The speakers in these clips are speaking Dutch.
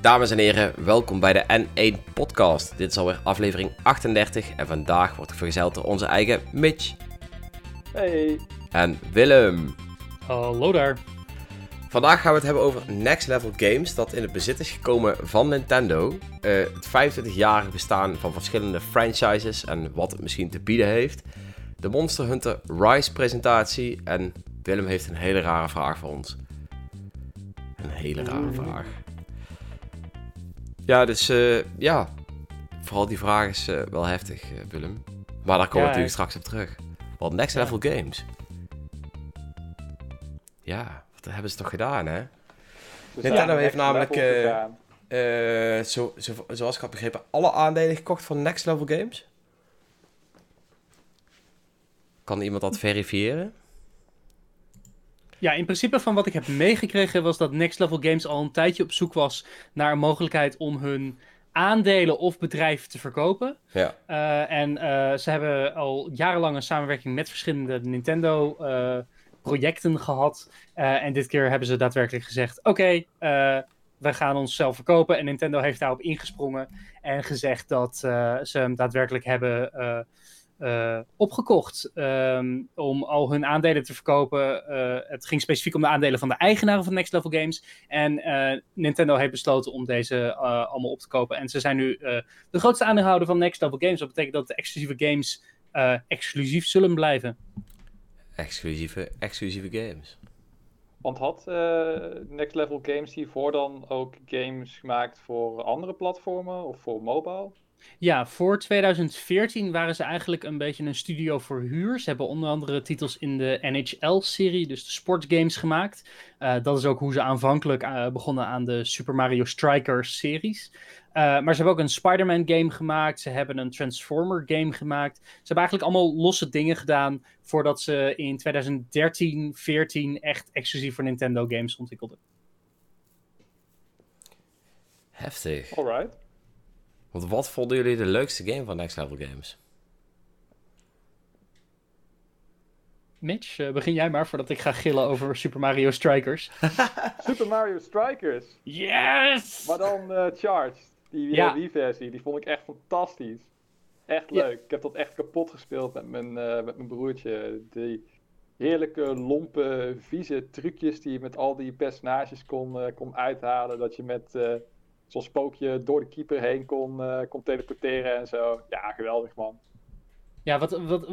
Dames en heren, welkom bij de N1 podcast. Dit is alweer aflevering 38 en vandaag wordt ik vergezeld door onze eigen Mitch. Hey. En Willem. Hallo daar. Vandaag gaan we het hebben over Next Level Games, dat in het bezit is gekomen van Nintendo. Het 25-jarige bestaan van verschillende franchises en wat het misschien te bieden heeft. De Monster Hunter Rise presentatie en Willem heeft een hele rare vraag voor ons. Een hele rare vraag. Ja, dus vooral die vraag is wel heftig, Willem. Maar daar komen we natuurlijk straks op terug. Want Next Level Games. Ja, wat hebben ze toch gedaan, hè? Dus Nintendo heeft namelijk, zoals ik had begrepen, alle aandelen gekocht van Next Level Games. Kan iemand dat verifiëren? Ja, in principe van wat ik heb meegekregen was dat Next Level Games al een tijdje op zoek was naar een mogelijkheid om hun aandelen of bedrijf te verkopen. Ja. Ze hebben al jarenlang een samenwerking met verschillende Nintendo projecten gehad. En dit keer hebben ze daadwerkelijk gezegd, oké, we gaan onszelf verkopen. En Nintendo heeft daarop ingesprongen en gezegd dat ze hem daadwerkelijk hebben opgekocht om al hun aandelen te verkopen. Het ging specifiek om de aandelen van de eigenaren van Next Level Games. En Nintendo heeft besloten om deze allemaal op te kopen. En ze zijn nu de grootste aandeelhouder van Next Level Games. Dat betekent dat de exclusieve games exclusief zullen blijven. Exclusieve games. Want had Next Level Games hiervoor dan ook games gemaakt voor andere platformen of voor mobile? Ja, voor 2014 waren ze eigenlijk een beetje een studio voor huur. Ze hebben onder andere titels in de NHL-serie, dus de sportgames, gemaakt. Dat is ook hoe ze aanvankelijk begonnen aan de Super Mario Strikers series. Maar ze hebben ook een Spider-Man-game gemaakt. Ze hebben een Transformer-game gemaakt. Ze hebben eigenlijk allemaal losse dingen gedaan voordat ze in 2013-14 echt exclusief voor Nintendo games ontwikkelden. Heftig. Alright. Want wat vonden jullie de leukste game van Next Level Games? Mitch, begin jij maar voordat ik ga gillen over Super Mario Strikers. Super Mario Strikers! Yes! Maar dan Charged, die versie, die vond ik echt fantastisch. Echt leuk. Yeah. Ik heb dat echt kapot gespeeld met mijn broertje. Die heerlijke, lompe, vieze trucjes die je met al die personages kon uithalen. Dat je met zo'n spookje door de keeper heen kon teleporteren en zo. Ja, geweldig, man. Ja,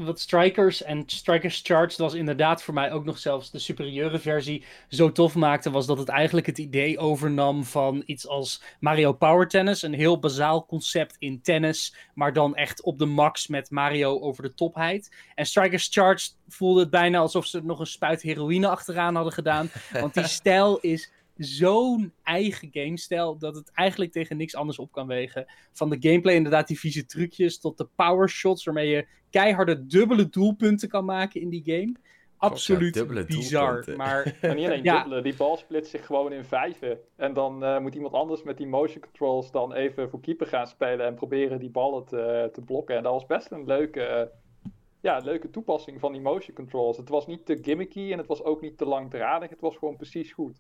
wat Strikers en Strikers Charged was inderdaad voor mij ook nog zelfs de superieure versie zo tof maakte, was dat het eigenlijk het idee overnam van iets als Mario Power Tennis. Een heel bazaal concept in tennis, maar dan echt op de max met Mario over de topheid. En Strikers Charged voelde het bijna alsof ze er nog een spuit heroïne achteraan hadden gedaan. Want die stijl is zo'n eigen gamestijl dat het eigenlijk tegen niks anders op kan wegen. Van de gameplay inderdaad, die vieze trucjes, tot de powershots waarmee je keiharde dubbele doelpunten kan maken in die game. Absoluut bizar. Maar niet alleen dubbele, die bal splitst zich gewoon in vijven. En dan moet iemand anders met die motion controls dan even voor keeper gaan spelen en proberen die ballen te blokken. En dat was best een leuke toepassing van die motion controls. Het was niet te gimmicky en het was ook niet te langdradig. Het was gewoon precies goed.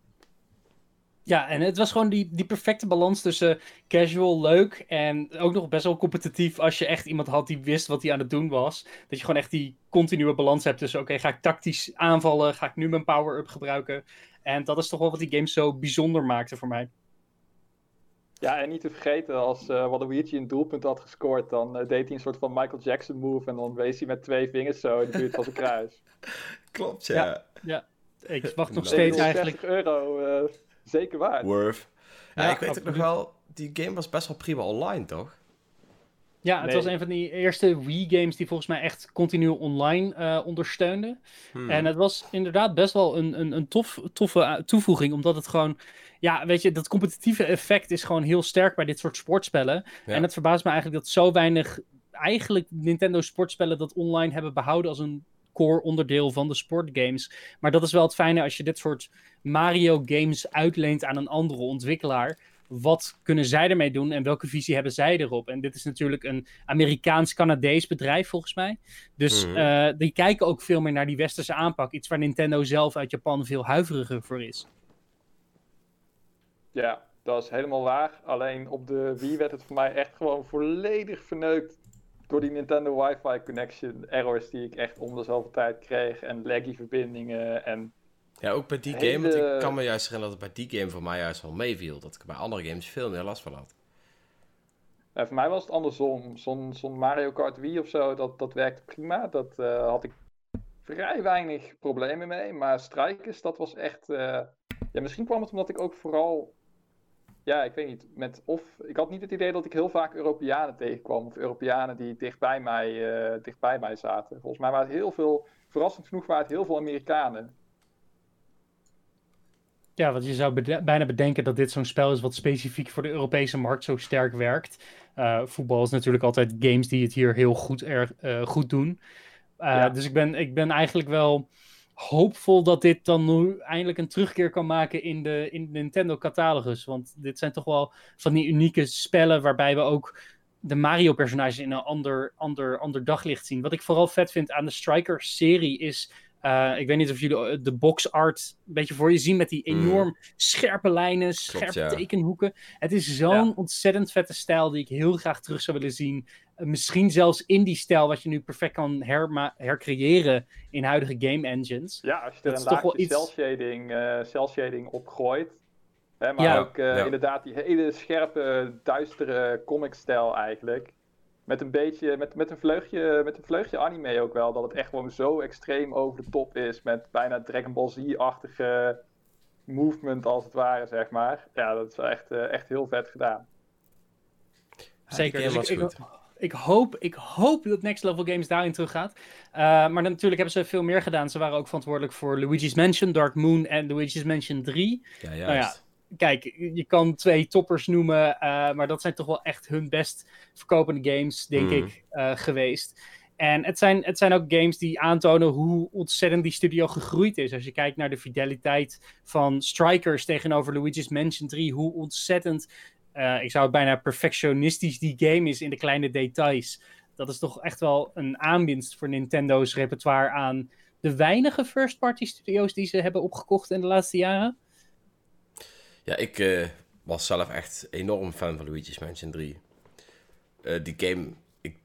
Ja, en het was gewoon die perfecte balans tussen casual, leuk en ook nog best wel competitief als je echt iemand had die wist wat hij aan het doen was. Dat je gewoon echt die continue balans hebt tussen oké, ga ik tactisch aanvallen, ga ik nu mijn power-up gebruiken. En dat is toch wel wat die game zo bijzonder maakte voor mij. Ja, en niet te vergeten, als Waddleweedje een doelpunt had gescoord, dan deed hij een soort van Michael Jackson move en dan wees hij met twee vingers zo in de buurt van zijn kruis. Klopt, ja. Ik wacht nog steeds eigenlijk. €30 zeker waar. Worth. Ja, ik weet ook nog wel, die game was best wel prima online, toch? Ja, het was een van die eerste Wii-games die volgens mij echt continu online ondersteunde. En het was inderdaad best wel een toffe toevoeging, omdat het gewoon, ja, weet je, dat competitieve effect is gewoon heel sterk bij dit soort sportspellen. Ja. En het verbaast me eigenlijk dat zo weinig, eigenlijk Nintendo sportspellen dat online hebben behouden als een core onderdeel van de sportgames. Maar dat is wel het fijne als je dit soort Mario games uitleent aan een andere ontwikkelaar. wat kunnen zij ermee doen en welke visie hebben zij erop? En dit is natuurlijk een Amerikaans-Canadees bedrijf, volgens mij. Dus die kijken ook veel meer naar die westerse aanpak. Iets waar Nintendo zelf uit Japan veel huiveriger voor is. Ja, dat is helemaal waar. Alleen op de Wii werd het voor mij echt gewoon volledig verneukt door die Nintendo Wi-Fi connection errors die ik echt om de zoveel tijd kreeg. En laggy verbindingen en... Ja, ook bij die game, want ik kan me juist herinneren dat het bij die game voor mij juist wel meeviel. Dat ik bij andere games veel meer last van had. Ja, voor mij was het andersom. Zo'n Mario Kart Wii of zo, dat werkte prima. Dat had ik vrij weinig problemen mee. Maar Strikers, dat was echt... Ja, misschien kwam het omdat ik ook vooral... Ja, ik weet niet. Ik had niet het idee dat ik heel vaak Europeanen tegenkwam. Of Europeanen die dichtbij mij zaten. Volgens mij waren het heel veel... Verrassend genoeg waren het heel veel Amerikanen. Ja, want je zou bijna bedenken dat dit zo'n spel is wat specifiek voor de Europese markt zo sterk werkt. Voetbal is natuurlijk altijd games die het hier heel goed doen. Ja. Dus ik ben eigenlijk wel hoopvol dat dit dan nu eindelijk een terugkeer kan maken in de Nintendo-catalogus. Want dit zijn toch wel van die unieke spellen waarbij we ook de Mario-personages in een ander daglicht zien. Wat ik vooral vet vind aan de Striker-serie is... ik weet niet of jullie de box art een beetje voor je zien met die enorm scherpe lijnen, scherpe tekenhoeken. Het is zo'n ontzettend vette stijl die ik heel graag terug zou willen zien. Misschien zelfs in die stijl wat je nu perfect kan hercreëren in huidige game engines. Ja, als je er een laagje cel-shading opgooit. Hè, maar ook inderdaad die hele scherpe, duistere comic-stijl eigenlijk. Met een vleugje anime ook wel. Dat het echt gewoon zo extreem over de top is. Met bijna Dragon Ball Z-achtige movement als het ware, zeg maar. Ja, dat is echt heel vet gedaan. Zeker. Ja, dus ik hoop dat Next Level Games daarin teruggaat. Maar natuurlijk hebben ze veel meer gedaan. Ze waren ook verantwoordelijk voor Luigi's Mansion, Dark Moon en Luigi's Mansion 3. Ja, juist. Nou ja. Kijk, je kan 2 toppers noemen, maar dat zijn toch wel echt hun best verkopende games, denk ik, geweest. En het zijn ook games die aantonen hoe ontzettend die studio gegroeid is. Als je kijkt naar de fideliteit van Strikers tegenover Luigi's Mansion 3, hoe ontzettend, ik zou het bijna perfectionistisch, die game is in de kleine details. Dat is toch echt wel een aanwinst voor Nintendo's repertoire aan de weinige first-party studio's die ze hebben opgekocht in de laatste jaren. Ja, ik was zelf echt enorm fan van Luigi's Mansion 3. Die game, ik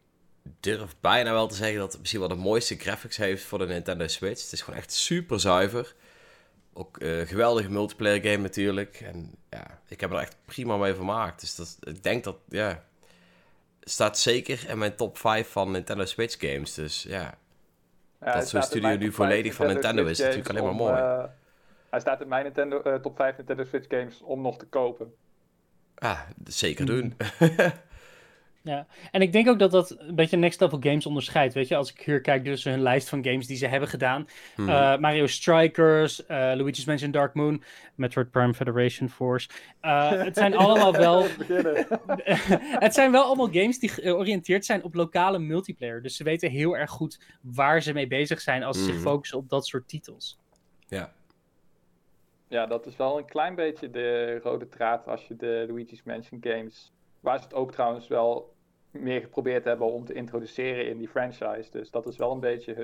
durf bijna wel te zeggen dat het misschien wel de mooiste graphics heeft voor de Nintendo Switch. Het is gewoon echt super zuiver. Ook een geweldige multiplayer game natuurlijk. En ja, ik heb er echt prima mee vermaakt. Dus ik denk dat, ja, staat zeker in mijn top 5 van Nintendo Switch games. Dus ja dat zo'n studio nu volledig van Nintendo is natuurlijk alleen maar mooi. Hij staat in mijn top 5 Nintendo Switch games om nog te kopen. Ah, zeker doen. Ja, en ik denk ook dat dat een beetje Next Level Games onderscheidt. Weet je, als ik hier kijk dus hun lijst van games die ze hebben gedaan. Mario Strikers, Luigi's Mansion Dark Moon, Metroid Prime Federation Force. Het zijn allemaal wel... Het zijn wel allemaal games die georiënteerd zijn op lokale multiplayer. Dus ze weten heel erg goed waar ze mee bezig zijn als ze zich focussen op dat soort titels. Ja. Ja, dat is wel een klein beetje de rode draad als je de Luigi's Mansion games... Waar ze het ook trouwens wel meer geprobeerd hebben om te introduceren in die franchise. Dus dat is wel een beetje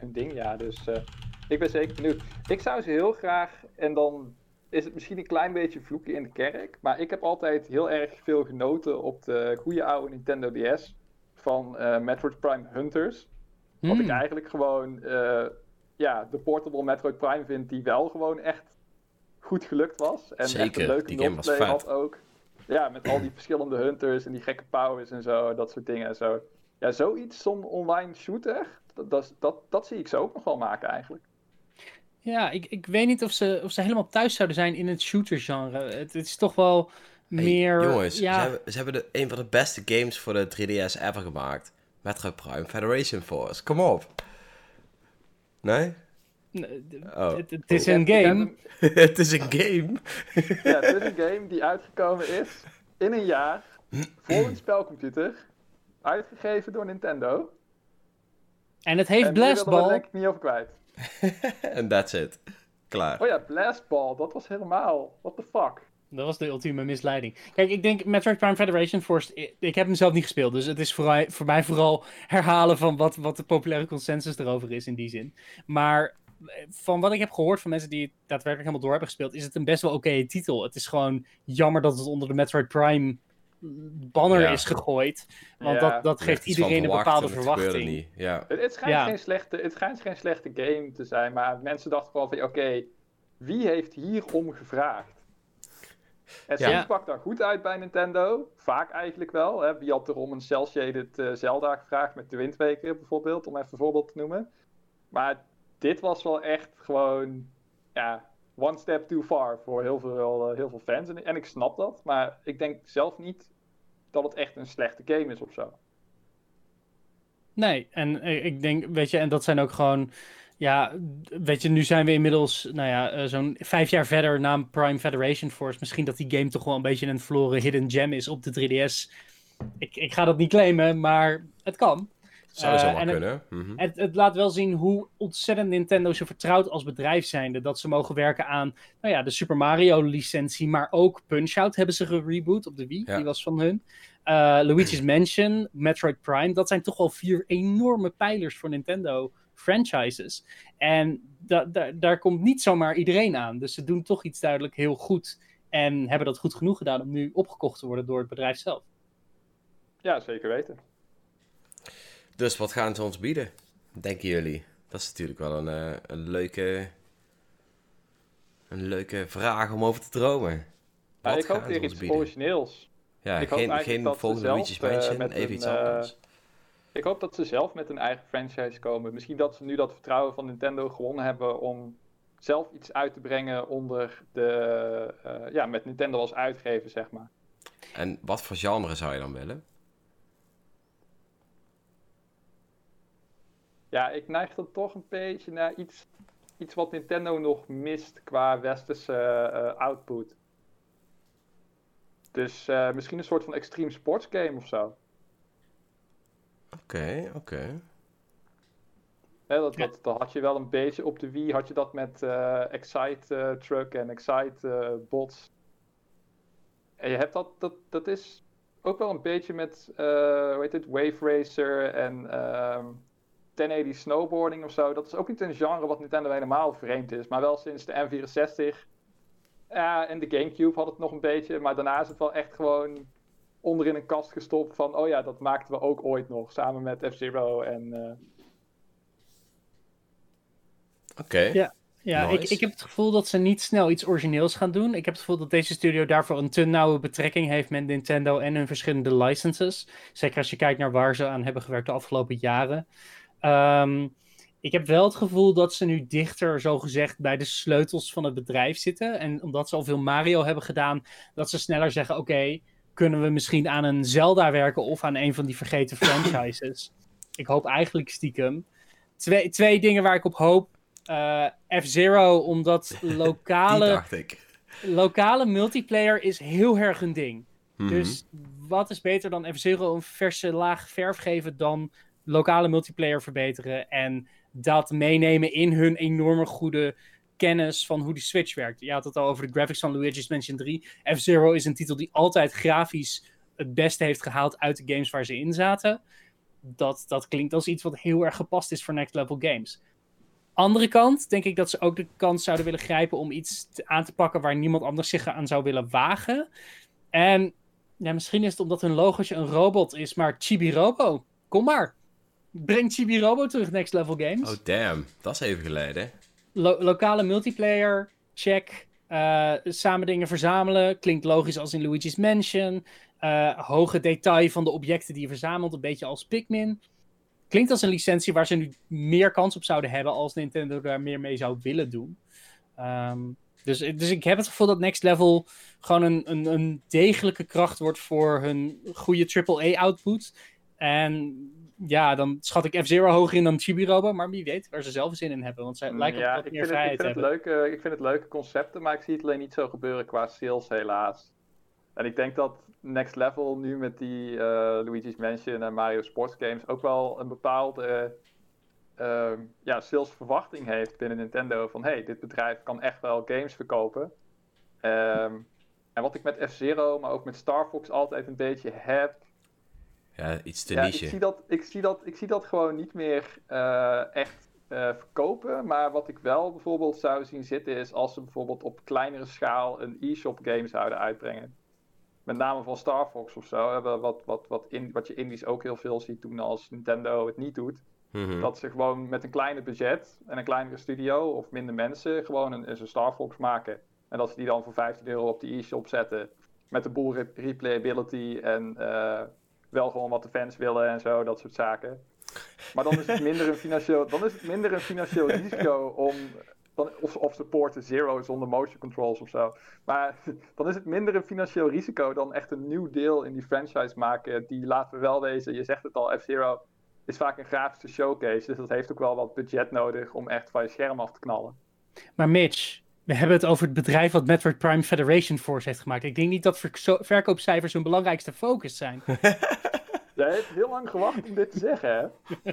hun ding, ja. Dus ik ben zeker benieuwd. Ik zou ze heel graag, en dan is het misschien een klein beetje vloeken in de kerk... Maar ik heb altijd heel erg veel genoten op de goede oude Nintendo DS van Metroid Prime Hunters. Wat ik eigenlijk gewoon de portable Metroid Prime vind die wel gewoon echt... goed gelukt was. En zeker, echt een leuke multiplayer had ook. Ja, met al die verschillende hunters en die gekke powers en zo, dat soort dingen en zo. Ja, zoiets, zo'n online shooter, dat zie ik ze ook nog wel maken eigenlijk. Ja, ik weet niet of ze helemaal thuis zouden zijn in het shooter-genre. Het is toch wel meer... Jongens, ja. ze hebben een van de beste games voor de 3DS ever gemaakt. Metroid Prime Federation Force, kom op. Nee? Het is een game. Het is een game. Ja, het is een game die uitgekomen is in een jaar voor een spelcomputer, uitgegeven door Nintendo. En het heeft Blast Ball. Daar ben ik niet over kwijt. En that's it. Klaar. Oh ja, Blast Ball, dat was helemaal. What the fuck? Dat was de ultieme misleiding. Kijk, ik denk Metroid Prime Federation Force... Ik heb hem zelf niet gespeeld, dus het is voor mij vooral herhalen van wat de populaire consensus erover is in die zin. Maar van wat ik heb gehoord van mensen die het daadwerkelijk helemaal door hebben gespeeld, is het een best wel oké titel. Het is gewoon jammer dat het onder de Metroid Prime banner is gegooid. Want dat geeft iedereen een bepaalde verwachting. Ja. Het schijnt geen slechte game te zijn, maar mensen dachten gewoon van oké, wie heeft hierom gevraagd? En soms pakt dat goed uit bij Nintendo. Vaak eigenlijk wel. Hè. Wie had er om een cel-shaded Zelda gevraagd met The Wind Waker bijvoorbeeld, om even een voorbeeld te noemen. Maar dit was wel echt gewoon one step too far voor heel veel fans. En ik snap dat, maar ik denk zelf niet dat het echt een slechte game is of zo. Nee, en ik denk, weet je, en dat zijn ook gewoon... Ja, weet je, nu zijn we inmiddels, zo'n 5 jaar verder na Prime Federation Force. Misschien dat die game toch wel een beetje een verloren hidden gem is op de 3DS. Ik ga dat niet claimen, maar het kan. Zou zo maar kunnen. Het laat wel zien hoe ontzettend Nintendo ze vertrouwt als bedrijf zijnde. Dat ze mogen werken aan, de Super Mario licentie, maar ook Punch-Out hebben ze gereboot op de Wii. Ja. Die was van hun. Luigi's Mansion, Metroid Prime. Dat zijn toch wel 4 enorme pijlers voor Nintendo franchises. En daar komt niet zomaar iedereen aan. Dus ze doen toch iets duidelijk heel goed. En hebben dat goed genoeg gedaan om nu opgekocht te worden door het bedrijf zelf. Ja, zeker weten. Dus wat gaan ze ons bieden? Denken jullie? Dat is natuurlijk wel een leuke vraag om over te dromen. Wat ik hoop weer iets origineels. Ja, ik geen volgende Luigi's Mansion, even iets anders. Ik hoop dat ze zelf met een eigen franchise komen. Misschien dat ze nu dat vertrouwen van Nintendo gewonnen hebben om zelf iets uit te brengen onder de... met Nintendo als uitgever, zeg maar. En wat voor genre zou je dan willen? Ja, ik neig dan toch een beetje naar iets wat Nintendo nog mist qua westerse output. Dus misschien een soort van extreme sports game of zo. Oké. Dat had je wel een beetje op de Wii. Had je dat met Excite Truck en Excite Bots. En je hebt dat is ook wel een beetje met Wave Racer en 1080 snowboarding of zo. Dat is ook niet een genre wat Nintendo helemaal vreemd is. Maar wel sinds de N64 en de Gamecube had het nog een beetje. Maar daarna is het wel echt gewoon onderin een kast gestopt van, dat maakten we ook ooit nog, samen met F-Zero en... Oké. Ja, nice. ik heb het gevoel dat ze niet snel iets origineels gaan doen. Ik heb het gevoel dat deze studio daarvoor een te nauwe betrekking heeft met Nintendo en hun verschillende licenses. Zeker als je kijkt naar waar ze aan hebben gewerkt de afgelopen jaren. Ik heb wel het gevoel dat ze nu dichter, zogezegd, bij de sleutels van het bedrijf zitten. En omdat ze al veel Mario hebben gedaan, dat ze sneller zeggen, oké, kunnen we misschien aan een Zelda werken of aan een van die vergeten franchises? Ik hoop eigenlijk stiekem. Twee dingen waar ik op hoop. F-Zero, omdat lokale multiplayer is heel erg een ding. Mm-hmm. Dus wat is beter dan F-Zero een verse laag verf geven dan lokale multiplayer verbeteren en dat meenemen in hun enorme goede kennis van hoe die Switch werkt. Je had het al over de graphics van Luigi's Mansion 3. F-Zero is een titel die altijd grafisch het beste heeft gehaald uit de games waar ze in zaten. Dat klinkt als iets wat heel erg gepast is voor Next Level Games. Andere kant denk ik dat ze ook de kans zouden willen grijpen om iets aan te pakken waar niemand anders zich aan zou willen wagen. En misschien is het omdat hun logootje een robot is, maar Chibi-Robo, kom maar. Breng Chibi-Robo terug, Next Level Games. Oh damn, dat is even geleden. Lokale multiplayer, check. Samen dingen verzamelen. Klinkt logisch als in Luigi's Mansion. Hoge detail van de objecten die je verzamelt. Een beetje als Pikmin. Klinkt als een licentie waar ze nu meer kans op zouden hebben als Nintendo daar meer mee zou willen doen. Dus ik heb het gevoel dat Next Level gewoon een degelijke kracht wordt voor hun goede AAA-output. En ja, dan schat ik F-Zero hoger in dan Chibi-Robo, maar wie weet waar ze zelf zin in hebben, want zij lijken op wat meer vrijheid te hebben. Ik vind het leuke concepten, maar ik zie het alleen niet zo gebeuren qua sales helaas. En ik denk dat Next Level nu met die Luigi's Mansion en Mario Sports Games ook wel een bepaalde salesverwachting heeft binnen Nintendo van, hey, dit bedrijf kan echt wel games verkopen. En wat ik met F-Zero, maar ook met Star Fox altijd een beetje heb... Ja, iets te niche. Ik zie dat gewoon niet meer echt verkopen. Maar wat ik wel bijvoorbeeld zou zien zitten is... als ze bijvoorbeeld op kleinere schaal een e-shop game zouden uitbrengen. Met name van Star Fox of zo. Wat je indies ook heel veel ziet doen als Nintendo het niet doet. Mm-hmm. Dat ze gewoon met een kleiner budget en een kleinere studio of minder mensen... gewoon een Star Fox maken. En dat ze die dan voor €15 op de e-shop zetten. Met de boel replayability en... wel gewoon wat de fans willen en zo, dat soort zaken. Maar dan is het minder een financieel risico om... Of supporten Zero zonder motion controls of zo. Maar dan is het minder een financieel risico dan echt een nieuw deel in die franchise maken. Die, laten we wel wezen, je zegt het al, F-Zero is vaak een grafische showcase. Dus dat heeft ook wel wat budget nodig om echt van je scherm af te knallen. Maar Mitch, we hebben het over het bedrijf wat Metroid Prime Federation Force heeft gemaakt. Ik denk niet dat verkoopcijfers hun belangrijkste focus zijn. Jij hebt heel lang gewacht om dit te zeggen, hè?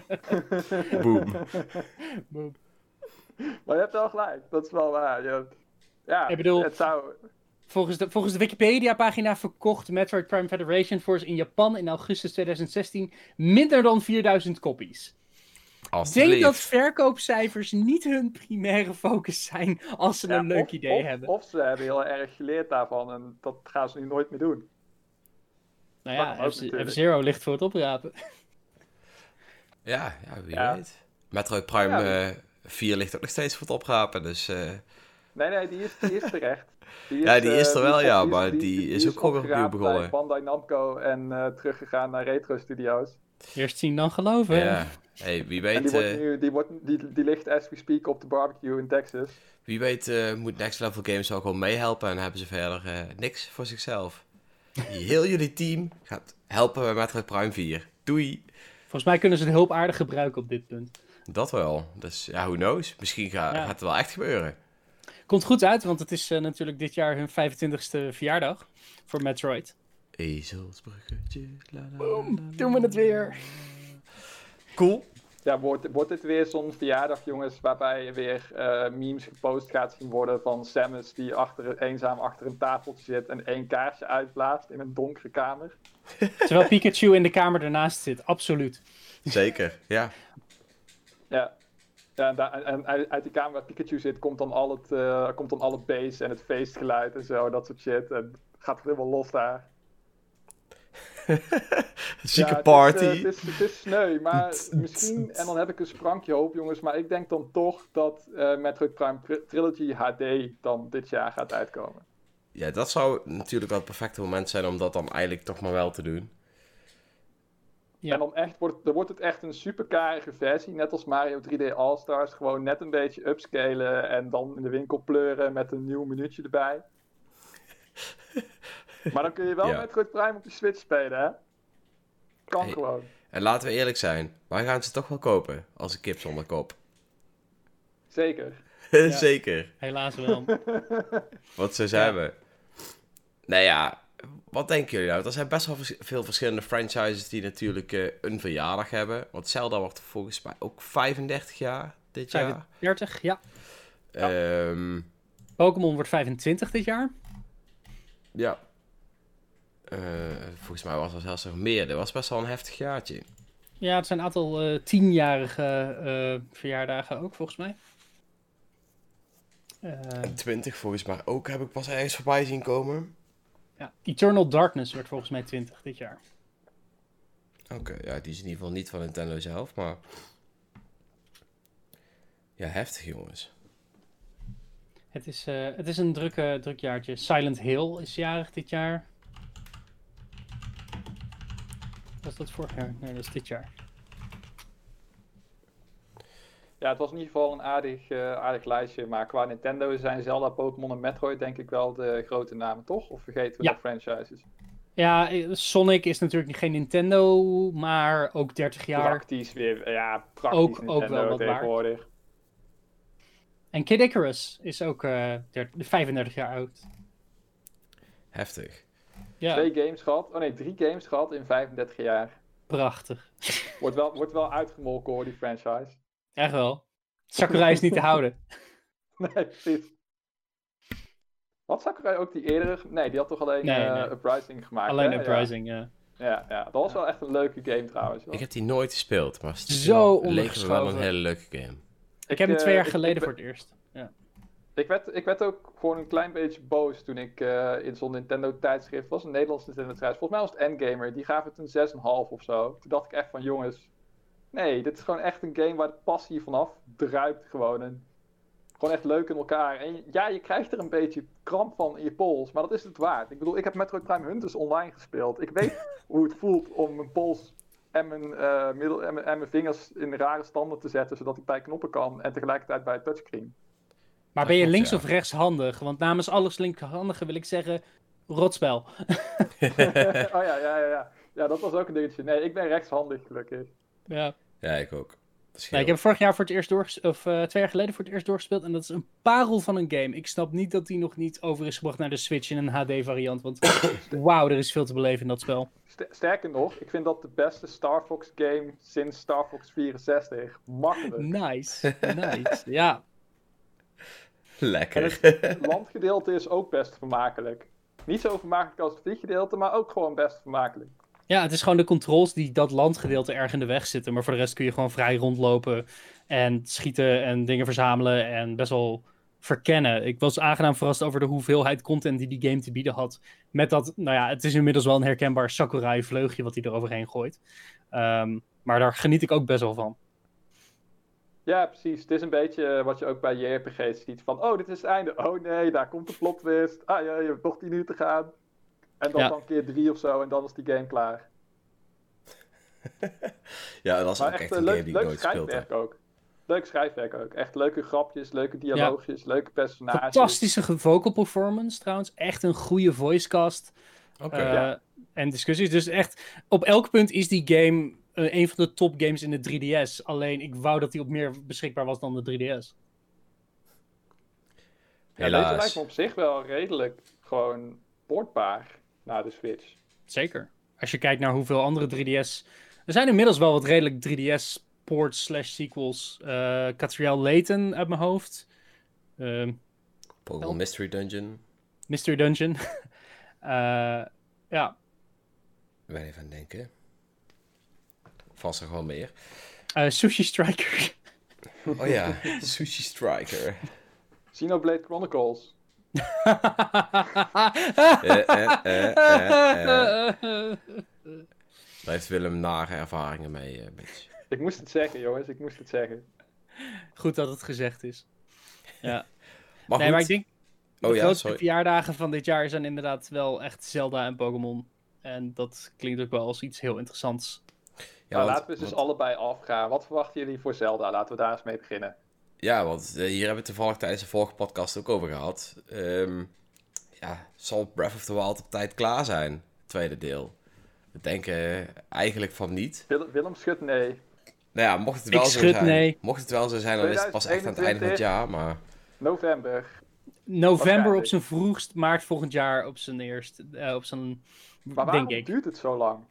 Boom. Maar je hebt wel gelijk, dat is wel waar. Ja, ik bedoel, het zou... volgens de Wikipedia-pagina verkocht Metroid Prime Federation Force in Japan in augustus 2016 minder dan 4000 kopies. Ik denk dat verkoopcijfers niet hun primaire focus zijn als ze een leuk idee hebben. Of ze hebben heel erg geleerd daarvan en dat gaan ze nu nooit meer doen. Nou ja, F-Zero ligt voor het oprapen. Ja, wie weet. Metroid Prime 4 ligt ook nog steeds voor het oprapen, dus... Nee, die is terecht. Die is ook gewoon opnieuw begonnen. Bij Bandai Namco en teruggegaan naar Retro Studios. Eerst zien dan geloven. Ja. Hey, wie weet... En die ligt as we speak op de barbecue in Texas. Wie weet moet Next Level Games ook wel meehelpen en hebben ze verder niks voor zichzelf. Heel jullie team gaat helpen bij Metroid Prime 4. Doei! Volgens mij kunnen ze het hulp aardig gebruiken op dit punt. Dat wel. Dus ja, who knows? Misschien gaat het wel echt gebeuren. Komt goed uit, want het is natuurlijk dit jaar hun 25e verjaardag voor Metroid. Ezelsbruggetje. Boom, doen we het weer. Cool. Ja, wordt dit weer zo'n verjaardag, jongens, waarbij je weer memes gepost gaat zien worden van Samus die eenzaam achter een tafeltje zit en één kaarsje uitblaast in een donkere kamer. Terwijl Pikachu in de kamer ernaast zit, absoluut. Zeker, ja. En uit die kamer waar Pikachu zit komt dan al het bass en het feestgeluid en zo, dat soort shit. En gaat er helemaal los daar. Zieke party. Het is sneu, maar misschien, en dan heb ik een sprankje hoop, jongens, maar ik denk dan toch dat Metroid Prime Trilogy HD dan dit jaar gaat uitkomen. Ja, dat zou natuurlijk wel het perfecte moment zijn om dat dan eigenlijk toch maar wel te doen. Ja. En dan wordt het echt een superkarige versie, net als Mario 3D All-Stars, gewoon net een beetje upscalen en dan in de winkel pleuren met een nieuw minuutje erbij. Maar dan kun je wel Metroid Prime op de Switch spelen, hè? Kan gewoon. En laten we eerlijk zijn, wij gaan ze toch wel kopen als een kip zonder kop. Zeker. Zeker. Helaas wel. Want zo zijn we. Nou ja, wat denken jullie nou? Er zijn best wel veel verschillende franchises die natuurlijk een verjaardag hebben. Want Zelda wordt volgens mij ook 35 jaar dit jaar. 35, ja. Pokémon wordt 25 dit jaar. Ja. Volgens mij was er zelfs nog meer. Dat was best wel een heftig jaartje. Ja, het zijn een aantal 10-jarige verjaardagen ook, volgens mij. 20 volgens mij ook, heb ik pas ergens voorbij zien komen. Ja, Eternal Darkness werd volgens mij 20 dit jaar. Oké, ja, die is in ieder geval niet van Nintendo zelf, maar... Ja, heftig, jongens. Het is een druk jaartje. Silent Hill is jarig dit jaar. Was dat vorig jaar? Nee, dat is dit jaar. Ja, het was in ieder geval een aardig lijstje. Maar qua Nintendo zijn Zelda, Pokémon en Metroid denk ik wel de grote namen, toch? Of vergeten we de franchises? Ja, Sonic is natuurlijk geen Nintendo, maar ook 30 jaar. Praktisch weer, ja, praktisch ook, Nintendo ook wel wat tegenwoordig. Waard. En Kid Icarus is ook 35 jaar oud. Heftig. Ja. 3 games gehad in 35 jaar. Prachtig. Wordt wel uitgemolken hoor, die franchise. Echt wel. Sakurai is niet te houden. Nee, precies. Had Sakurai ook die eerdere... Nee, die had toch alleen Uprising gemaakt? Alleen Uprising, ja. Ja, dat was wel echt een leuke game trouwens. Hoor. Ik heb die nooit gespeeld, maar het leek me wel een hele leuke game. Ik heb hem 2 jaar geleden voor het eerst. Ja. Ik werd ook voor een klein beetje boos toen ik in zo'n Nintendo-tijdschrift was. Een Nederlands Nintendo-tijdschrift. Volgens mij was het Endgamer. Die gaf het een 6,5 of zo. Toen dacht ik echt van, jongens... Nee, dit is gewoon echt een game waar de passie vanaf druipt gewoon. En gewoon echt leuk in elkaar. En ja, je krijgt er een beetje kramp van in je pols. Maar dat is het waard. Ik bedoel, ik heb Metroid Prime Hunters online gespeeld. Ik weet hoe het voelt om mijn pols en mijn vingers in rare standen te zetten. Zodat ik bij knoppen kan. En tegelijkertijd bij het touchscreen. Maar ben je links of rechts handig? Want namens alles linkshandige wil ik zeggen... Rotspel. Oh ja. Ja, dat was ook een dingetje. Nee, ik ben rechtshandig gelukkig. Ja, ik ook. Nee, ik heb vorig jaar voor het eerst 2 jaar geleden voor het eerst doorgespeeld. En dat is een parel van een game. Ik snap niet dat die nog niet over is gebracht naar de Switch in een HD-variant. Want wauw, er is veel te beleven in dat spel. Sterker nog, ik vind dat de beste Star Fox game sinds Star Fox 64. Makkelijk. Nice, ja. Lekker. En het landgedeelte is ook best vermakelijk. Niet zo vermakelijk als het vlieggedeelte, maar ook gewoon best vermakelijk. Ja, het is gewoon de controls die dat landgedeelte erg in de weg zitten. Maar voor de rest kun je gewoon vrij rondlopen en schieten en dingen verzamelen en best wel verkennen. Ik was aangenaam verrast over de hoeveelheid content die die game te bieden had. Met dat, het is inmiddels wel een herkenbaar Sakurai vleugje wat hij er overheen gooit. Maar daar geniet ik ook best wel van. Ja, precies. Het is een beetje wat je ook bij JRPG's ziet. Van, oh, dit is het einde. Oh nee, daar komt de plot twist. Ah ja, je hebt nog 10 uur te gaan. En dan keer 3 of zo en dan is die game klaar. Ja, dat is maar ook echt een game die leuk nooit speelt. Ook. Leuk schrijfwerk ook. Echt leuke grapjes, leuke dialoogjes, leuke personages. Fantastische vocal performance trouwens. Echt een goede voicecast. En discussies. Dus echt, op elk punt is die game een van de topgames in de 3DS. Alleen ik wou dat die op meer beschikbaar was dan de 3DS. Helaas. Ja, deze lijkt me op zich wel redelijk gewoon portbaar naar de Switch. Zeker. Als je kijkt naar hoeveel andere 3DS... Er zijn inmiddels wel wat redelijk 3DS-ports / sequels. Catriel Layton uit mijn hoofd. Pokémon Mystery Dungeon. Ja. Ik ben even aan het denken. Vast nog wel meer. Sushi Striker. Oh ja, Sushi Striker. Xenoblade Chronicles. Daar heeft Willem nare ervaringen mee, bitch. Ik moest het zeggen, jongens. Ik moest het zeggen. Goed dat het gezegd is. Ja. Maar ik denk... De grote verjaardagen van dit jaar zijn inderdaad wel echt Zelda en Pokémon. En dat klinkt ook wel als iets heel interessants. Ja, laten we dus allebei afgaan. Wat verwachten jullie voor Zelda? Laten we daar eens mee beginnen. Ja, want hier hebben we toevallig tijdens de vorige podcast ook over gehad. Zal Breath of the Wild op tijd klaar zijn? Het tweede deel. We denken eigenlijk van niet. Willem schudt nee. Nou ja, mocht het wel zo zijn. Nee. Mocht het wel zo zijn, dan is het pas echt aan het einde van het jaar. Maar... November op zijn vroegst, maart volgend jaar op zijn eerst. Maar waarom duurt het zo lang?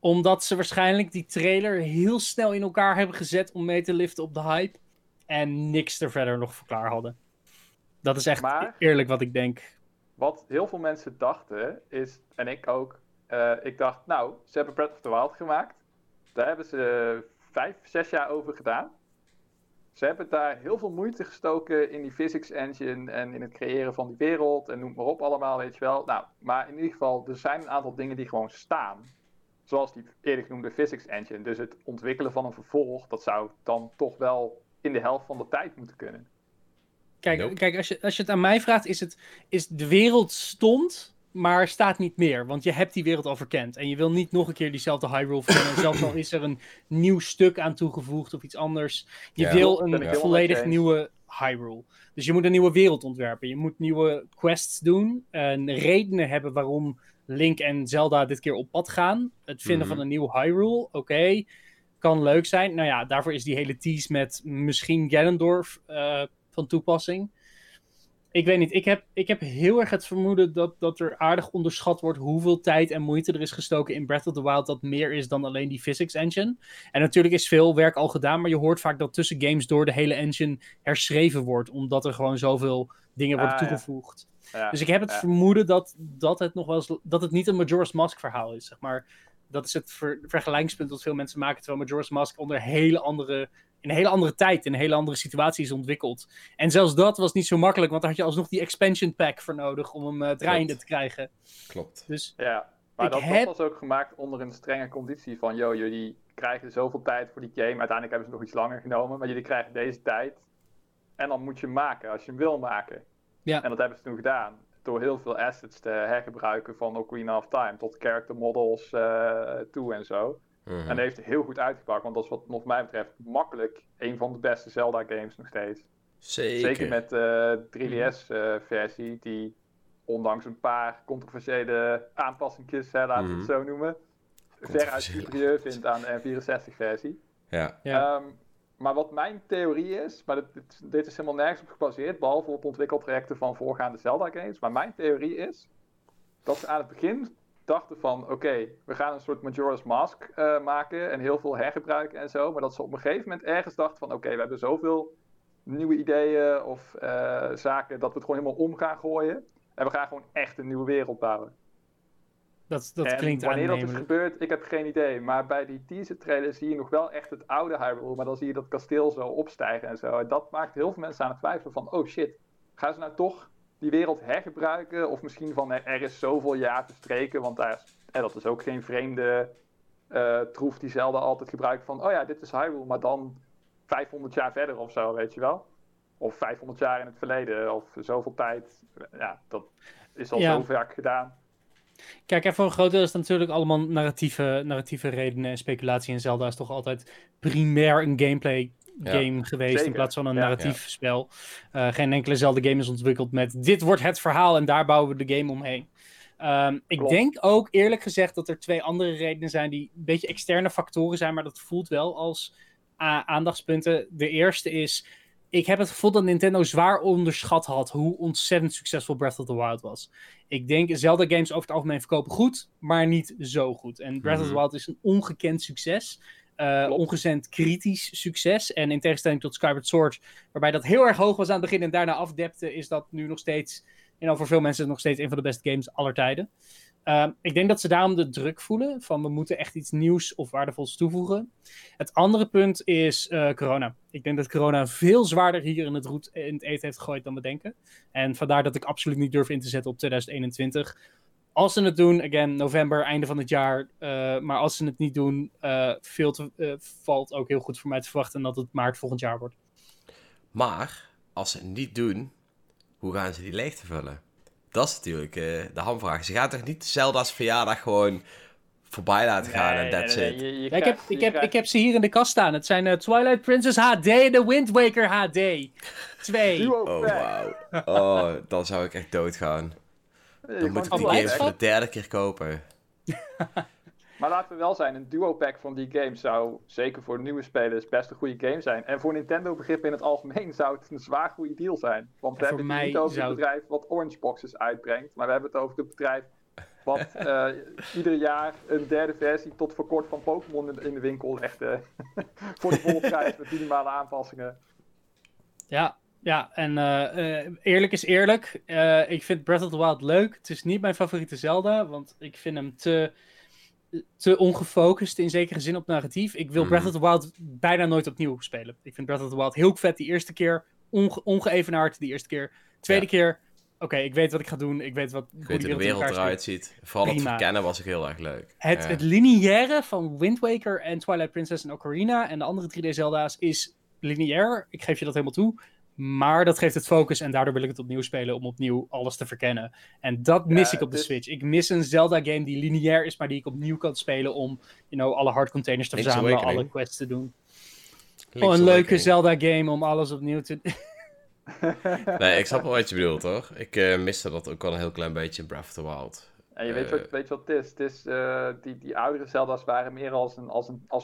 Omdat ze waarschijnlijk die trailer heel snel in elkaar hebben gezet om mee te liften op de hype. En niks er verder nog voor klaar hadden. Dat is echt eerlijk wat ik denk. Wat heel veel mensen dachten is, en ik ook, ik dacht, ze hebben Breath of the Wild gemaakt. Daar hebben ze 5-6 jaar over gedaan. Ze hebben daar heel veel moeite gestoken in die physics engine en in het creëren van die wereld en noem maar op allemaal, weet je wel. Nou, maar in ieder geval, er zijn een aantal dingen die gewoon staan. Zoals die eerder genoemde physics engine. Dus het ontwikkelen van een vervolg, dat zou dan toch wel in de helft van de tijd moeten kunnen. Kijk, als je het aan mij vraagt, is de wereld stond, maar staat niet meer. Want je hebt die wereld al verkend. En je wil niet nog een keer diezelfde Hyrule verkennen. Zelfs al is er een nieuw stuk aan toegevoegd of iets anders. Je wil een volledig nieuwe Hyrule. Dus je moet een nieuwe wereld ontwerpen. Je moet nieuwe quests doen. En redenen hebben waarom Link en Zelda dit keer op pad gaan. Het vinden van een nieuw Hyrule. Oké. Kan leuk zijn. Nou ja, daarvoor is die hele tease met misschien Ganondorf van toepassing. Ik weet niet, ik heb heel erg het vermoeden dat er aardig onderschat wordt hoeveel tijd en moeite er is gestoken in Breath of the Wild, dat meer is dan alleen die physics engine. En natuurlijk is veel werk al gedaan, maar je hoort vaak dat tussen games door de hele engine herschreven wordt, omdat er gewoon zoveel dingen worden toegevoegd. Ja. Ja, dus ik heb het vermoeden dat het nog wel eens, dat het niet een Majora's Mask verhaal is, zeg maar. Dat is het vergelijkingspunt dat veel mensen maken, terwijl Majora's Mask in een hele andere tijd, in een hele andere situatie is ontwikkeld. En zelfs dat was niet zo makkelijk, want daar had je alsnog die expansion pack voor nodig om hem draaiende te krijgen. Klopt. Dus ja, maar dat was ook gemaakt onder een strenge conditie van, joh, jullie krijgen zoveel tijd voor die game. Uiteindelijk hebben ze nog iets langer genomen, maar jullie krijgen deze tijd. En dan moet je hem maken, als je hem wil maken. Ja. En dat hebben ze toen gedaan. Door heel veel assets te hergebruiken van Ocarina of Time tot character models toe en zo. Mm-hmm. En dat heeft heel goed uitgepakt, want dat is wat mij betreft makkelijk een van de beste Zelda games nog steeds. Zeker met de 3DS versie, die ondanks een paar controversiële aanpassingjes, laten we het zo noemen, veruit superieur vindt aan de N64 versie. Ja. Ja. Maar wat mijn theorie is, maar dit is helemaal nergens op gebaseerd, behalve op ontwikkeltrajecten van voorgaande Zelda games. Maar mijn theorie is dat ze aan het begin dachten van, oké, we gaan een soort Majora's Mask maken en heel veel hergebruiken en zo. Maar dat ze op een gegeven moment ergens dachten van, oké, we hebben zoveel nieuwe ideeën of zaken dat we het gewoon helemaal om gaan gooien. En we gaan gewoon echt een nieuwe wereld bouwen. Dat klinkt aannemelijk. Wanneer dat is gebeurd, ik heb geen idee. Maar bij die teaser trailer zie je nog wel echt het oude Hyrule. Maar dan zie je dat kasteel zo opstijgen en zo. En dat maakt heel veel mensen aan het twijfelen van, oh shit, gaan ze nou toch die wereld hergebruiken? Of misschien van, er is zoveel jaar te streken. Want daar is, dat is ook geen vreemde troef die Zelda altijd gebruikt van, oh ja, dit is Hyrule, maar dan 500 jaar verder of zo, weet je wel. Of 500 jaar in het verleden, of zoveel tijd. Ja, dat is al zo vaak gedaan. Kijk, en voor een groot deel is het natuurlijk allemaal narratieve redenen en speculatie. En Zelda is toch altijd primair een gameplay game geweest, zeker, in plaats van een narratief spel. Geen enkele Zelda game is ontwikkeld met, dit wordt het verhaal en daar bouwen we de game omheen. Ik denk ook eerlijk gezegd dat er twee andere redenen zijn die een beetje externe factoren zijn, maar dat voelt wel als aandachtspunten. De eerste is, ik heb het gevoel dat Nintendo zwaar onderschat had hoe ontzettend succesvol Breath of the Wild was. Ik denk, Zelda-games over het algemeen verkopen goed, maar niet zo goed. En Breath of the Wild is een ongekend succes. Ongezend kritisch succes. En in tegenstelling tot Skyward Sword, waarbij dat heel erg hoog was aan het begin en daarna afdepte, is dat nu nog steeds, en al voor veel mensen, nog steeds een van de beste games aller tijden. Ik denk dat ze daarom de druk voelen van, we moeten echt iets nieuws of waardevols toevoegen. Het andere punt is corona. Ik denk dat corona veel zwaarder hier in het eten heeft gegooid dan we denken. En vandaar dat ik absoluut niet durf in te zetten op 2021. Als ze het doen, again, november, einde van het jaar. Maar als ze het niet doen, valt ook heel goed voor mij te verwachten dat het maart volgend jaar wordt. Maar als ze het niet doen, hoe gaan ze die leegte vullen? Dat is natuurlijk de hamvraag. Ze gaat toch niet Zelda's verjaardag gewoon voorbij laten gaan en that's it. Ik heb ze hier in de kast staan. Het zijn Twilight Princess HD en The Wind Waker HD 2. Oh, wauw. Oh, dan zou ik echt doodgaan. Dan moet ik die games voor de derde keer kopen. Maar laten we wel zijn, een duo-pack van die games zou zeker voor nieuwe spelers best een goede game zijn. En voor Nintendo-begrip in het algemeen zou het een zwaar goede deal zijn. Want we hebben het niet over het bedrijf wat Orange Boxes uitbrengt, maar we hebben het over het bedrijf wat ieder jaar een derde versie tot voor kort van Pokémon in de winkel legt. Voor de volle prijs met minimale aanpassingen. Ja, en eerlijk is eerlijk. Ik vind Breath of the Wild leuk. Het is niet mijn favoriete Zelda, want ik vind hem te ongefocust in zekere zin op narratief. Ik wil Breath of the Wild bijna nooit opnieuw spelen. Ik vind Breath of the Wild heel vet die eerste keer. Ongeëvenaard die eerste keer. Tweede keer, oké, ik weet wat ik ga doen. Ik weet hoe de wereld eruit ziet. Vooral het verkennen was ik heel erg leuk. Het lineaire van Wind Waker en Twilight Princess en Ocarina en de andere 3D Zelda's is lineair. Ik geef je dat helemaal toe. Maar dat geeft het focus en daardoor wil ik het opnieuw spelen om opnieuw alles te verkennen. En dat mis ik op de Switch. Ik mis een Zelda-game die lineair is, maar die ik opnieuw kan spelen om alle hardcontainers te verzamelen, alle quests te doen. Een leuke Zelda-game om alles opnieuw te doen. Nee, ik snap wel wat je bedoelt, hoor. Ik miste dat ook al een heel klein beetje in Breath of the Wild. En je weet wat het is. Het is die oudere Zelda's waren meer als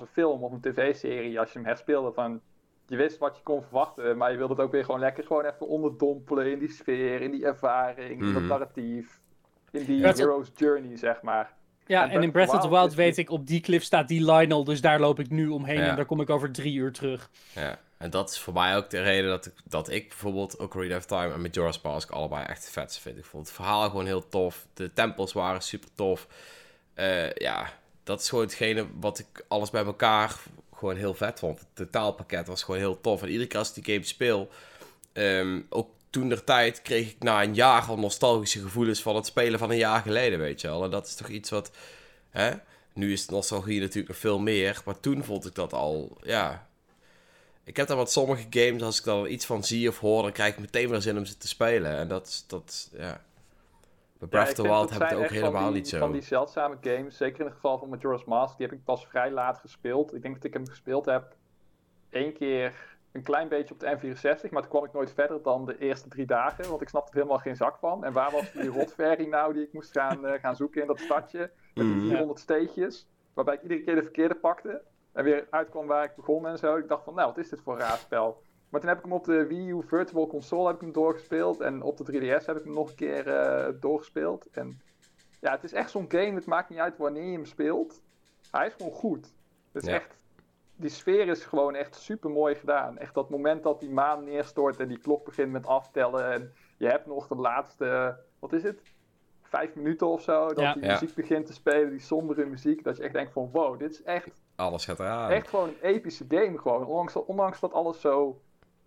een film of een tv-serie als je hem herspeelde van, je wist wat je kon verwachten, maar je wilde het ook weer gewoon lekker gewoon even onderdompelen in die sfeer, in die ervaring, in dat narratief, in die hero's journey, zeg maar. Ja, en in Breath of the Wild weet ik, op die cliff staat die Lionel, dus daar loop ik nu omheen en daar kom ik over 3 uur terug. Ja, en dat is voor mij ook de reden dat ik bijvoorbeeld Ocarina of Time en Majora's Mask allebei echt vet vind. Ik vond het verhaal gewoon heel tof, de tempels waren super tof. Dat is gewoon hetgene wat ik alles bij elkaar gewoon heel vet vond. Het totaalpakket was gewoon heel tof. En iedere keer als ik die game speel, ook toentertijd kreeg ik na een jaar al nostalgische gevoelens van het spelen van een jaar geleden, weet je wel. En dat is toch iets wat, hè? Nu is nostalgie natuurlijk nog veel meer, maar toen vond ik dat al, ja. Ik heb dan wat sommige games, als ik dan iets van zie of hoor, dan krijg ik meteen weer zin om ze te spelen. En dat ja. Bij Breath of the Wild heb ik het ook helemaal niet zo. Van die zeldzame games, zeker in het geval van Majora's Mask, die heb ik pas vrij laat gespeeld. Ik denk dat ik hem gespeeld heb 1 keer... een klein beetje op de N64, maar toen kwam ik nooit verder dan de eerste 3 dagen, want ik snapte er helemaal geen zak van. En waar was die rotferry nou die ik moest gaan zoeken in dat stadje, met die 400 steegjes, waarbij ik iedere keer de verkeerde pakte en weer uitkwam waar ik begon en zo. Ik dacht van, nou, wat is dit voor een raar spel? Maar toen heb ik hem op de Wii U Virtual Console heb ik hem doorgespeeld en op de 3DS heb ik hem nog een keer doorgespeeld. En ja, het is echt zo'n game, het maakt niet uit wanneer je hem speelt. Hij is gewoon goed. Het is echt... Die sfeer is gewoon echt super mooi gedaan. Echt dat moment dat die maan neerstort en die klok begint met aftellen. En je hebt nog de laatste, 5 minuten of zo. Dat die muziek begint te spelen, die sombere muziek. Dat je echt denkt van wow, dit is echt... Alles gaat eraan. Echt gewoon een epische game gewoon. Ondanks dat alles zo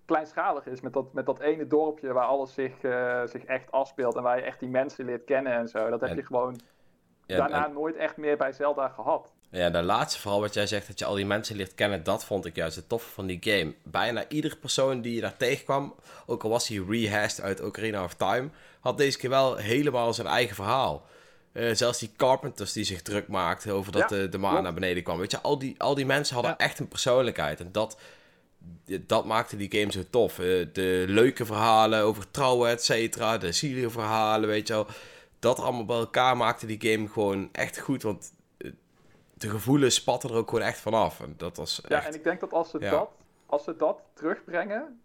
kleinschalig is. Met dat ene dorpje waar alles zich echt afspeelt. En waar je echt die mensen leert kennen en zo. Dat heb je gewoon daarna nooit echt meer bij Zelda gehad. Ja, dat laatste verhaal wat jij zegt, dat je al die mensen leert kennen, dat vond ik juist het toffe van die game. Bijna iedere persoon die je daar tegenkwam, ook al was hij rehashed uit Ocarina of Time, had deze keer wel helemaal zijn eigen verhaal. Zelfs die carpenters die zich druk maakten over dat de maan naar beneden kwam. Weet je, al die mensen hadden echt een persoonlijkheid. En dat maakte die game zo tof. De leuke verhalen over trouwen, et cetera, de zielige verhalen, weet je wel. Dat allemaal bij elkaar maakte die game gewoon echt goed, want... De gevoelens spatten er ook gewoon echt vanaf. En dat was echt... Ja, en ik denk dat als ze dat terugbrengen...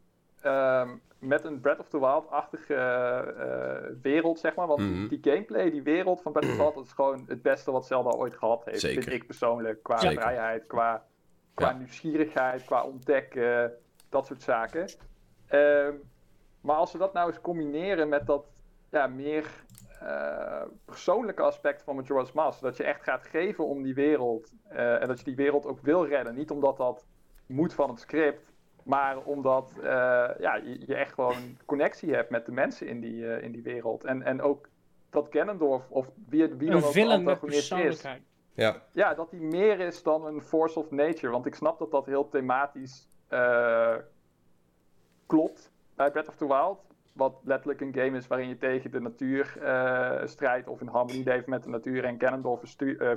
met een Breath of the Wild-achtige wereld, zeg maar. Want die gameplay, die wereld van Breath of the Wild... dat is gewoon het beste wat Zelda ooit gehad heeft. Zeker. Vind ik persoonlijk. Qua vrijheid, qua nieuwsgierigheid, qua ontdekken. Dat soort zaken. Maar als ze dat nou eens combineren met dat meer... persoonlijke aspect van Majora's Mask. Dat je echt gaat geven om die wereld. En dat je die wereld ook wil redden. Niet omdat dat moet van het script. Maar omdat je echt gewoon connectie hebt met de mensen in die wereld. En ook dat Ganondorf of wie dan ook de antagonist is. Ja, dat die meer is dan een force of nature. Want ik snap dat heel thematisch klopt bij Breath of the Wild. Wat letterlijk een game is waarin je tegen de natuur strijdt of in harmonie leeft met de natuur. En Ganondorf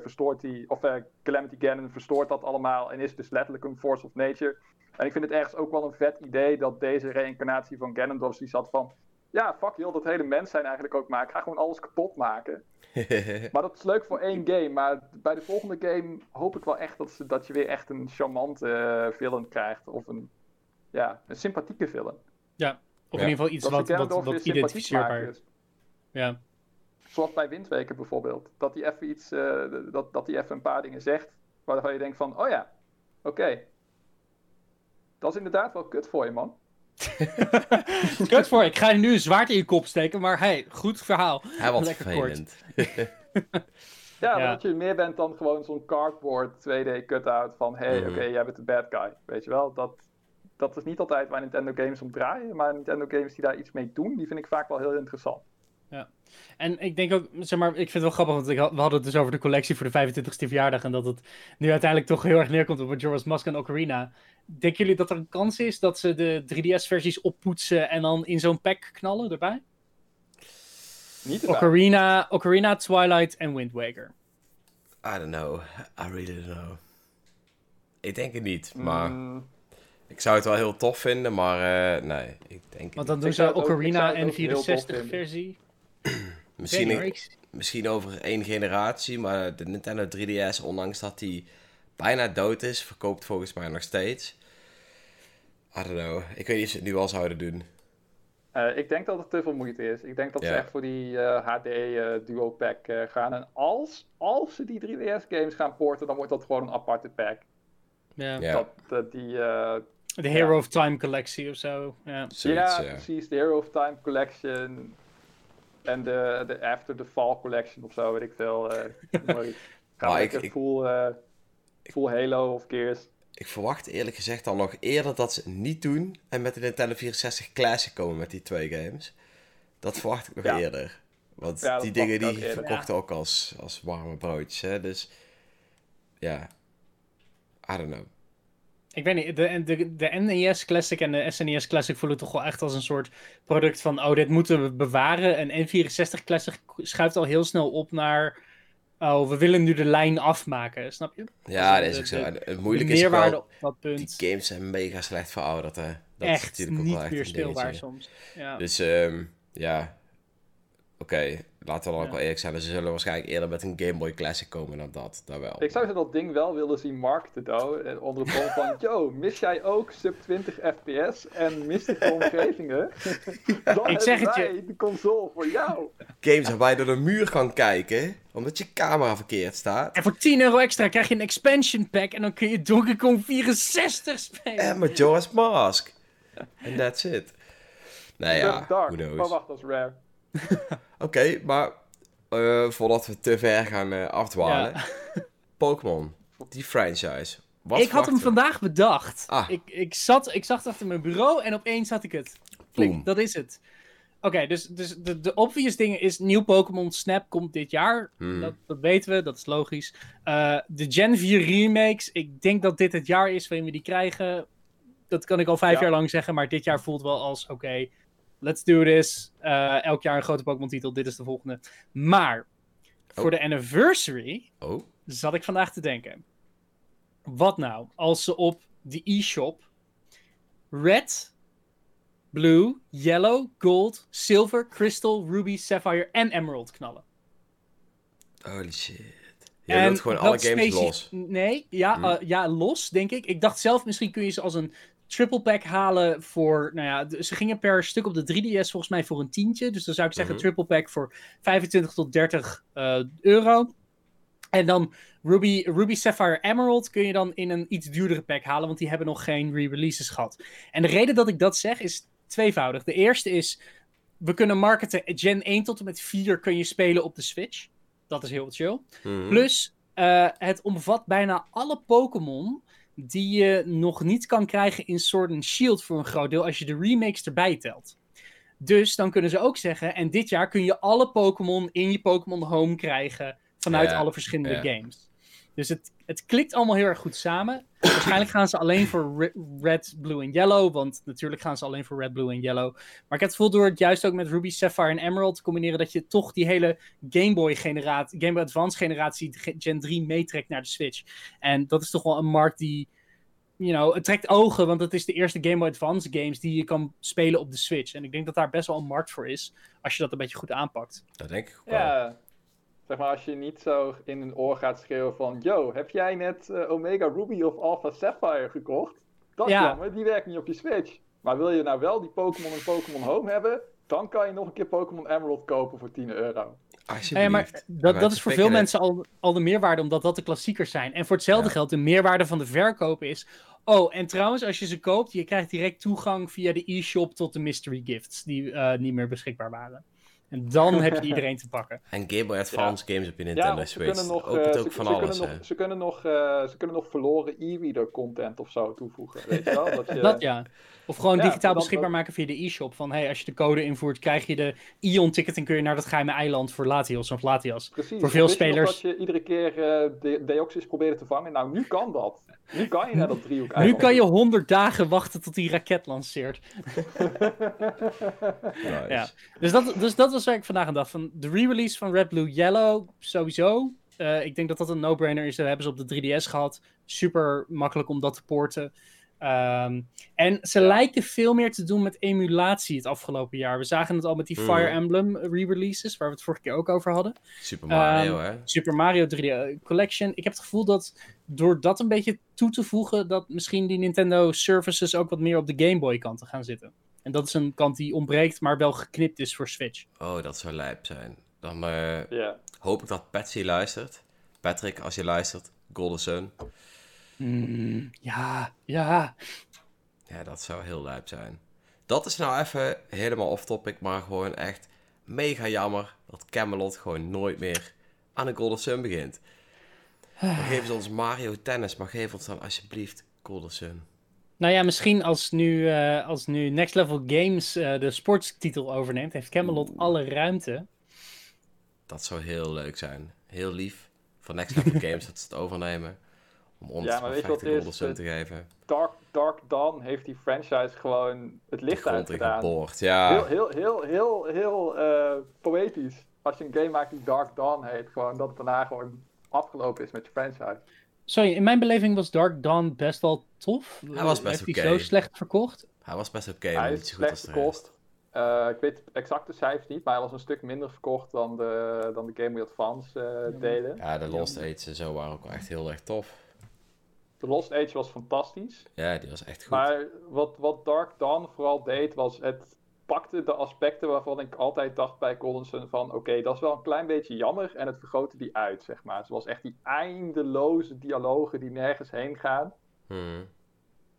verstoort die, of Calamity Ganon verstoort dat allemaal en is dus letterlijk een force of nature. En ik vind het ergens ook wel een vet idee dat deze reïncarnatie van Ganondorf die zat van, fuck joh, dat hele mens zijn eigenlijk ook maar. Ik ga gewoon alles kapot maken. Maar dat is leuk voor 1 game, maar bij de volgende game hoop ik wel echt dat je weer echt een charmante villain krijgt. Of een sympathieke villain. Ja. Of in ieder geval iets wat identificeerbaar is. Ja. Zoals bij Wind Waker bijvoorbeeld. Dat hij even iets, dat hij even een paar dingen zegt. Waarvan je denkt van, oké. Dat is inderdaad wel kut voor je, man. Kut voor je. Ik ga je nu een zwaard in je kop steken. Maar hey, goed verhaal. Hij was lekker vervelend. Kort. Dat je meer bent dan gewoon zo'n cardboard 2D cutout van, jij bent de bad guy. Weet je wel, dat is niet altijd waar Nintendo games om draaien, maar Nintendo games die daar iets mee doen, die vind ik vaak wel heel interessant. Ja, en ik denk ook, zeg maar, ik vind het wel grappig, want we hadden het dus over de collectie voor de 25e verjaardag en dat het nu uiteindelijk toch heel erg neerkomt op Majora's Mask en Ocarina. Denken jullie dat er een kans is dat ze de 3DS-versies oppoetsen en dan in zo'n pack knallen erbij? Niet erbij. Ocarina, Twilight en Wind Waker. I don't know. I really don't know. Ik denk het niet, maar... Ik zou het wel heel tof vinden, maar nee, ik denk... Want dan doen ze Ocarina en 64-versie. misschien over 1 generatie, maar de Nintendo 3DS, ondanks dat die bijna dood is, verkoopt volgens mij nog steeds. I don't know. Ik weet niet of ze het nu al zouden doen. Ik denk dat het te veel moeite is. Ik denk dat ze echt voor die HD Duo Pack gaan. En als ze die 3DS games gaan porten, dan wordt dat gewoon een aparte pack. Ja. Yeah. De Hero of Time collectie of zo. Yeah. Ja, precies. De Hero of Time collection. En de After the Fall collection of zo, weet ik veel. Gaan lekker full Halo of Gears. Ik verwacht eerlijk gezegd al nog eerder dat ze het niet doen en met de Nintendo 64 Classic komen met die twee games. Dat verwacht ik nog eerder. Want die dingen die verkochten ook als warme broodjes. Hè? Dus ja, I don't know. Ik weet niet, de NES Classic en de SNES Classic voelen toch wel echt als een soort product van... oh, dit moeten we bewaren. En N64 Classic schuift al heel snel op naar... oh, we willen nu de lijn afmaken, snap je? Ja, dat is ook zo. Het moeilijke is wel, die games zijn mega slecht verouderd, hè. Dat echt is natuurlijk ook niet wel echt meer speelbaar soms. Ja. Dus oké, laten we dan ook wel eerlijk zijn. Ze zullen waarschijnlijk eerder met een Game Boy Classic komen dan dat. Daar wel. Ik zou ze dat ding wel willen zien markten, though. Onder de bron van, yo, mis jij ook sub 20 fps en mistige omgevingen? Dan ik zeg het je. De console voor jou. Games waarbij je door de muur gaan kijken, omdat je camera verkeerd staat. En voor €10 extra krijg je een expansion pack en dan kun je Donkey Kong 64 spelen. En Majora's Mask. En that's it. Nou ja, who knows. Maar wacht, dat is rare. Oké, maar voordat we te ver gaan afdwalen. Ja. Pokémon, die franchise. Ik had hem vandaag bedacht. Ah. Ik zat achter mijn bureau en opeens had ik het. Boom. Dat is het. Oké, dus de obvious dingen is... nieuw Pokémon Snap komt dit jaar. Dat weten we, dat is logisch. De Gen 4 remakes. Ik denk dat dit het jaar is waarin we die krijgen. Dat kan ik al 5 jaar lang zeggen, maar dit jaar voelt wel als... oké, let's do this. Elk jaar een grote Pokémon-titel. Dit is de volgende. Maar voor de anniversary zat ik vandaag te denken. Wat nou als ze op de e-shop Red, Blue, Yellow, Gold, Silver, Crystal, Ruby, Sapphire en Emerald knallen? Holy shit. Je wilt gewoon alle games los. Nee, los denk ik. Ik dacht zelf misschien kun je ze als een... triple pack halen voor, ze gingen per stuk op de 3DS volgens mij voor een tientje. Dus dan zou ik zeggen triple pack voor €25 tot €30 euro. En dan Ruby, Sapphire, Emerald kun je dan in een iets duurdere pack halen, want die hebben nog geen re-releases gehad. En de reden dat ik dat zeg is tweevoudig. De eerste is, we kunnen marketen Gen 1 tot en met 4 kun je spelen op de Switch. Dat is heel chill. Plus, het omvat bijna alle Pokémon die je nog niet kan krijgen in Sword and Shield voor een groot deel als je de remakes erbij telt. Dus dan kunnen ze ook zeggen, en dit jaar kun je alle Pokémon in je Pokémon Home krijgen vanuit alle verschillende games. Dus het klikt allemaal heel erg goed samen. Waarschijnlijk gaan ze alleen voor Red, Blue en Yellow, want natuurlijk gaan ze alleen voor Red, Blue en Yellow. Maar ik heb het gevoel door het juist ook met Ruby, Sapphire en Emerald te combineren dat je toch die hele Game Boy Advance generatie Gen 3 meetrekt naar de Switch. En dat is toch wel een markt die, het trekt ogen, want het is de eerste Game Boy Advance games die je kan spelen op de Switch. En ik denk dat daar best wel een markt voor is, als je dat een beetje goed aanpakt. Dat denk ik wel. Ja. Zeg maar, als je niet zo in een oor gaat schreeuwen van... yo, heb jij net Omega Ruby of Alpha Sapphire gekocht? Dat is jammer, die werkt niet op je Switch. Maar wil je nou wel die Pokémon en Pokémon Home hebben... dan kan je nog een keer Pokémon Emerald kopen voor €10. Alsjeblieft. Ja, maar dat is voor veel mensen al de meerwaarde... omdat dat de klassiekers zijn. En voor hetzelfde geld, de meerwaarde van de verkopen is... oh, en trouwens, als je ze koopt... je krijgt direct toegang via de e-shop tot de mystery gifts... die niet meer beschikbaar waren. En dan heb je iedereen te pakken. En Game Boy Advance games op je Nintendo Switch. Ze kunnen nog verloren e-reader content of zo toevoegen. Weet je wel? Of gewoon digitaal beschikbaar maken via de e-shop. Van, hey, als je de code invoert, krijg je de Ion-ticket... en kun je naar dat geheime eiland voor Latios of Latias. Precies. Voor veel spelers... dat je iedere keer Deoxys probeerde te vangen. Nou, nu kan dat. Nu kan je naar dat driehoek eiland. Nu kan je 100 dagen wachten tot die raket lanceert. Nice. Ja. Dus dat was waar ik vandaag aan dacht. Van de re-release van Red, Blue, Yellow, sowieso. Ik denk dat dat een no-brainer is. Dat hebben ze op de 3DS gehad. Super makkelijk om dat te porten. En ze lijken veel meer te doen met emulatie het afgelopen jaar. We zagen het al met die Fire Emblem re-releases, waar we het vorige keer ook over hadden. Super Mario, hè? Super Mario 3D Collection. Ik heb het gevoel dat door dat een beetje toe te voegen, dat misschien die Nintendo services ook wat meer op de Game Boy kanten gaan zitten. En dat is een kant die ontbreekt, maar wel geknipt is voor Switch. Oh, dat zou lijp zijn. Dan hoop ik dat Patsy luistert. Patrick, als je luistert, Golden Sun. Ja. Ja, dat zou heel lijp zijn. Dat is nou even helemaal off-topic, maar gewoon echt mega jammer dat Camelot gewoon nooit meer aan de Golden Sun begint. Dan geven ze ons Mario Tennis, maar geef ons dan alsjeblieft Golden Sun. Nou ja, misschien als nu Next Level Games de sportstitel overneemt, heeft Camelot alle ruimte. Dat zou heel leuk zijn. Heel lief van Next Level Games dat ze het overnemen. Om ons Golden Sun te geven. Dark Dawn heeft die franchise gewoon het licht uitgedaan. Ja. Heel poëtisch. Als je een game maakt die Dark Dawn heet, gewoon dat het daarna gewoon afgelopen is met je franchise. Sorry, in mijn beleving was Dark Dawn best wel tof. Hij was best oké. Heeft hij zo slecht verkocht? Hij was best oké, maar niet zo goed als de rest. Ik weet exacte cijfers niet, maar hij was een stuk minder verkocht dan de Game Boy Advance delen. Ja, de Lost Age en zo waren ook echt heel erg tof. De Lost Age was fantastisch. Ja, die was echt goed. Maar wat Dark Dawn vooral deed, was het pakte de aspecten waarvan ik altijd dacht bij Golden Sun van oké, dat is wel een klein beetje jammer en het vergrootte die uit, zeg maar. Zoals echt die eindeloze dialogen die nergens heen gaan.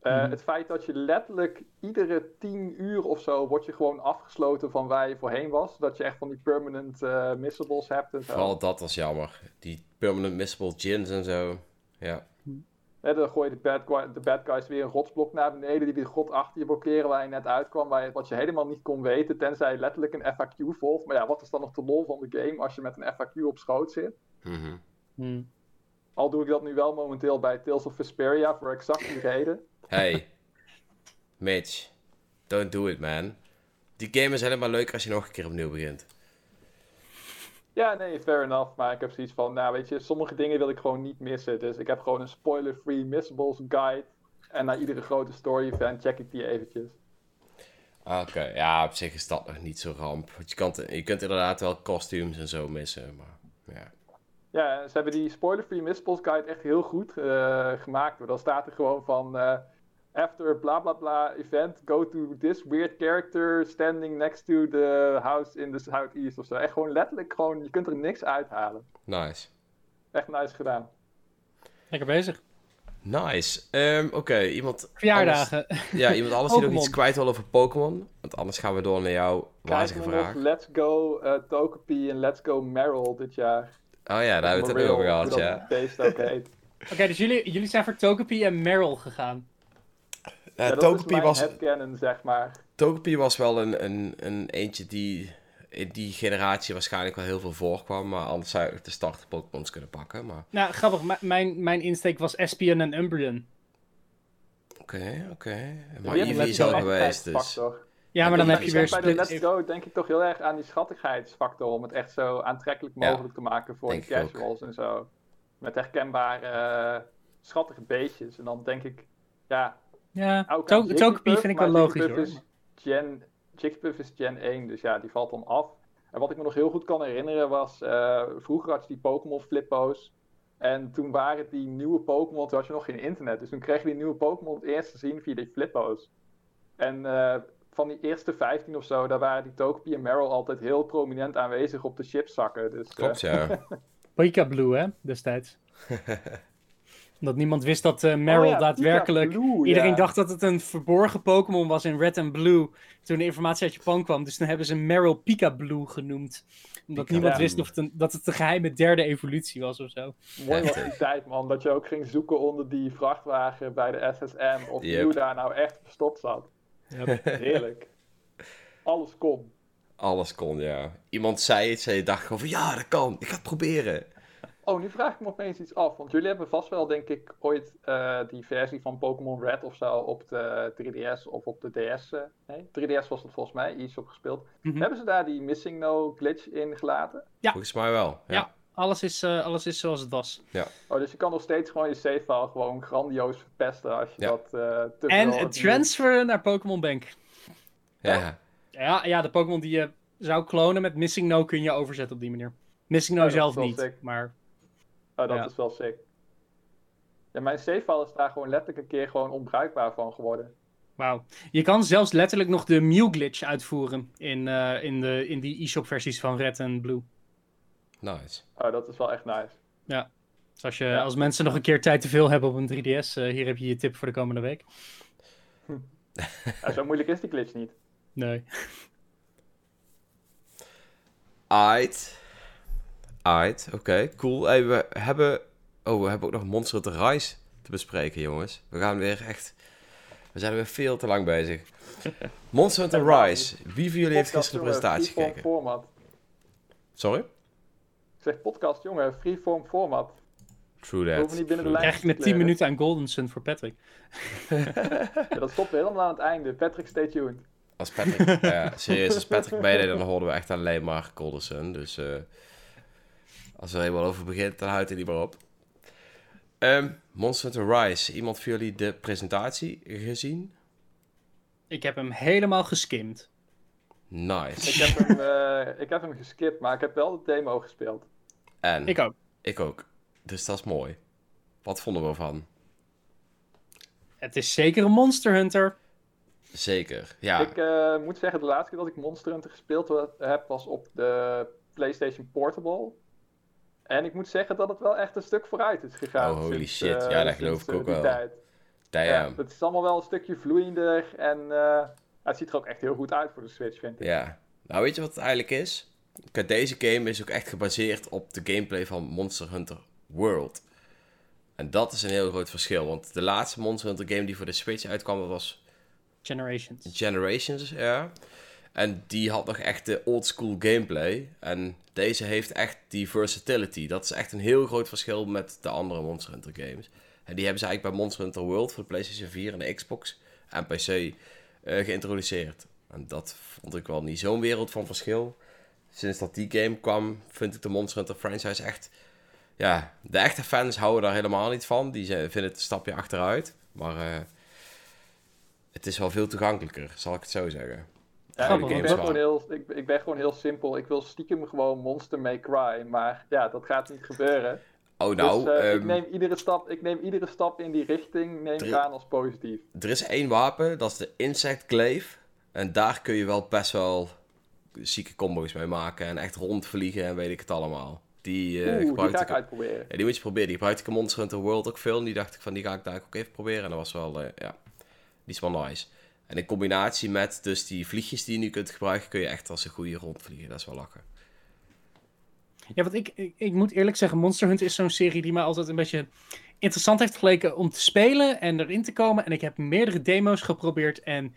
Het feit dat je letterlijk iedere 10 uur of zo wordt je gewoon afgesloten van waar je voorheen was. Dat je echt van die permanent missables hebt en zo. Vooral dat was jammer. Die permanent missable gins en zo. Ja. Dan gooi je de bad guys weer een rotsblok naar beneden. Die grot achter je blokkeren waar je net uitkwam. Wat je helemaal niet kon weten. Tenzij letterlijk een FAQ volgt. Maar ja, wat is dan nog de lol van de game als je met een FAQ op schoot zit? Al doe ik dat nu wel momenteel bij Tales of Vesperia voor exact die reden. Hey, Mitch, don't do it, man. Die game is helemaal leuk als je nog een keer opnieuw begint. Ja, nee, fair enough. Maar ik heb zoiets van, nou weet je, sommige dingen wil ik gewoon niet missen. Dus ik heb gewoon een spoiler-free missables guide. En na iedere grote story-event check ik die eventjes. Oké, ja, op zich is dat nog niet zo ramp. Want je kunt inderdaad wel costumes en zo missen, maar ja. Ja, ze hebben die spoiler-free missables guide echt heel goed gemaakt. Dan staat er gewoon van... after bla bla bla event, go to this weird character standing next to the house in the southeast ofzo. Echt gewoon letterlijk gewoon, je kunt er niks uithalen. Nice. Echt nice gedaan. Lekker bezig. Nice. Oké, iemand... Verjaardagen. Ja, iemand anders die nog iets kwijt wil over Pokémon. Want anders gaan we door naar jouw wijzige vraag. Let's go Togepi en Let's go Meryl dit jaar. Oh ja, daar hebben we het over gehad, ja. Oké, dus jullie zijn voor Togepi en Meryl gegaan. Ja, Togepi was... headcanon, zeg maar. Togepi was wel een eentje die in die generatie waarschijnlijk wel heel veel voorkwam. Maar anders zou ik de starter Pokémons kunnen pakken. Maar... Nou, grappig. Mijn insteek was Espeon en Umbreon. Oké. Maar Eevee is al geweest, dus... Ja, maar dan heb je weer... Bij de Let's Go denk ik toch heel erg aan die schattigheidsfactor... om het echt zo aantrekkelijk mogelijk te maken voor de casuals en zo. Met herkenbare, schattige beestjes. En dan denk ik, ja, Togepi vind ik wel logisch, hoor. Jigglypuff is Gen 1, dus ja, die valt dan af. En wat ik me nog heel goed kan herinneren was... vroeger had je die Pokémon flippo's. En toen waren die nieuwe Pokémon... Toen had je nog geen internet. Dus toen kreeg je die nieuwe Pokémon het eerst te zien via die flippo's. En... van die eerste 15 of zo, daar waren die Togepi en Meryl altijd heel prominent aanwezig op de chipszakken. Dus, klopt, ja. Pika Blue, hè, destijds. Omdat niemand wist dat Meryl daadwerkelijk... Blue, iedereen dacht dat het een verborgen Pokémon was in Red en Blue. Toen de informatie uit Japan kwam. Dus dan hebben ze Meryl Pika Blue genoemd. Omdat niemand wist of dat het de geheime derde evolutie was of zo. Mooi was die tijd, man. Dat je ook ging zoeken onder die vrachtwagen bij de SSM. Of Blue daar nou echt verstopt zat. Ja, heerlijk. Alles kon. Alles kon, ja. Iemand zei iets en je dacht gewoon van, ja, dat kan. Ik ga het proberen. Oh, nu vraag ik me opeens iets af. Want jullie hebben vast wel, denk ik, ooit die versie van Pokémon Red of zo op de 3DS of op de DS. Nee, 3DS was dat volgens mij. Iets op gespeeld. Hebben ze daar die Missing No glitch in gelaten? Ja. Volgens mij wel, ja. Alles is zoals het was. Ja. Oh, dus je kan nog steeds gewoon je save-file gewoon grandioos verpesten als je dat te en veel... En transferen naar Pokémon Bank. Ja. Ja, de Pokémon die je zou klonen met Missing No kun je overzetten op die manier. Missing No zelf niet, sick. Maar... Oh, dat is wel sick. Ja, mijn save-file is daar gewoon letterlijk een keer gewoon onbruikbaar van geworden. Wauw. Je kan zelfs letterlijk nog de Mew-glitch uitvoeren in die e-shop versies van Red en Blue. Nice. Oh, dat is wel echt nice. Ja. Dus als mensen nog een keer tijd te veel hebben op een 3DS, hier heb je je tip voor de komende week. Ja, zo moeilijk is die glitch niet. Nee. Aight. Oké, cool. Hey, we hebben ook nog Monster Hunter Rise te bespreken, jongens. We zijn weer veel te lang bezig. Monster Hunter Rise. Wie van jullie heeft gisteren de presentatie gekeken? Format. Sorry? Zeg podcast, jongen, freeform format. True that. We niet binnen de lijn. Krijg ik met 10 minuten aan Golden Sun voor Patrick. Ja, dat stopt helemaal aan het einde. Patrick, stay tuned. Als Patrick, serieus, als Patrick meedeed, dan hoorden we echt alleen maar Golden Sun. Dus als er helemaal over begint, dan houdt hij niet meer op. Monster Hunter Rise. Iemand van jullie de presentatie gezien? Ik heb hem helemaal geskimd. Nice. Ik heb hem geskipt, maar ik heb wel de demo gespeeld. En? Ik ook. Dus dat is mooi. Wat vonden we ervan? Het is zeker een Monster Hunter. Zeker, ja. Ik moet zeggen, de laatste keer dat ik Monster Hunter gespeeld heb, was op de PlayStation Portable. En ik moet zeggen dat het wel echt een stuk vooruit is gegaan. Oh, holy shit. Ja, dat geloof ik ook wel. Damn. Het is allemaal wel een stukje vloeiender en... het ziet er ook echt heel goed uit voor de Switch, vind ik. Ja. Nou, weet je wat het eigenlijk is? Deze game is ook echt gebaseerd op de gameplay van Monster Hunter World. En dat is een heel groot verschil. Want de laatste Monster Hunter game die voor de Switch uitkwam, was... Generations, ja. En die had nog echt de oldschool gameplay. En deze heeft echt die versatility. Dat is echt een heel groot verschil met de andere Monster Hunter games. En die hebben ze eigenlijk bij Monster Hunter World voor de PlayStation 4 en de Xbox en PC... geïntroduceerd. En dat vond ik wel niet zo'n wereld van verschil. Sinds dat die game kwam, vind ik de Monster Hunter franchise echt... Ja, de echte fans houden daar helemaal niet van. Die vinden het een stapje achteruit. Maar het is wel veel toegankelijker, zal ik het zo zeggen. Ja, ik ben gewoon heel simpel. Ik wil stiekem gewoon Monster May Cry. Maar ja, dat gaat niet gebeuren. Oh, nou, dus, ik neem iedere stap in die richting, neem ik aan als positief. Er is één wapen, dat is de Insect Glaive. En daar kun je wel best wel zieke combo's mee maken. En echt rondvliegen en weet ik het allemaal. Die ga ik uitproberen. Ja, die moet je proberen. Die gebruikte ik in Monster Hunter World ook veel. En die dacht ik van, die ga ik daar ook even proberen. En dat was wel, die is wel nice. En in combinatie met dus die vliegjes die je nu kunt gebruiken, kun je echt als een goede rondvliegen. Dat is wel lachen. Ja, want ik moet eerlijk zeggen, Monster Hunter is zo'n serie die mij altijd een beetje interessant heeft geleken om te spelen en erin te komen. En ik heb meerdere demo's geprobeerd en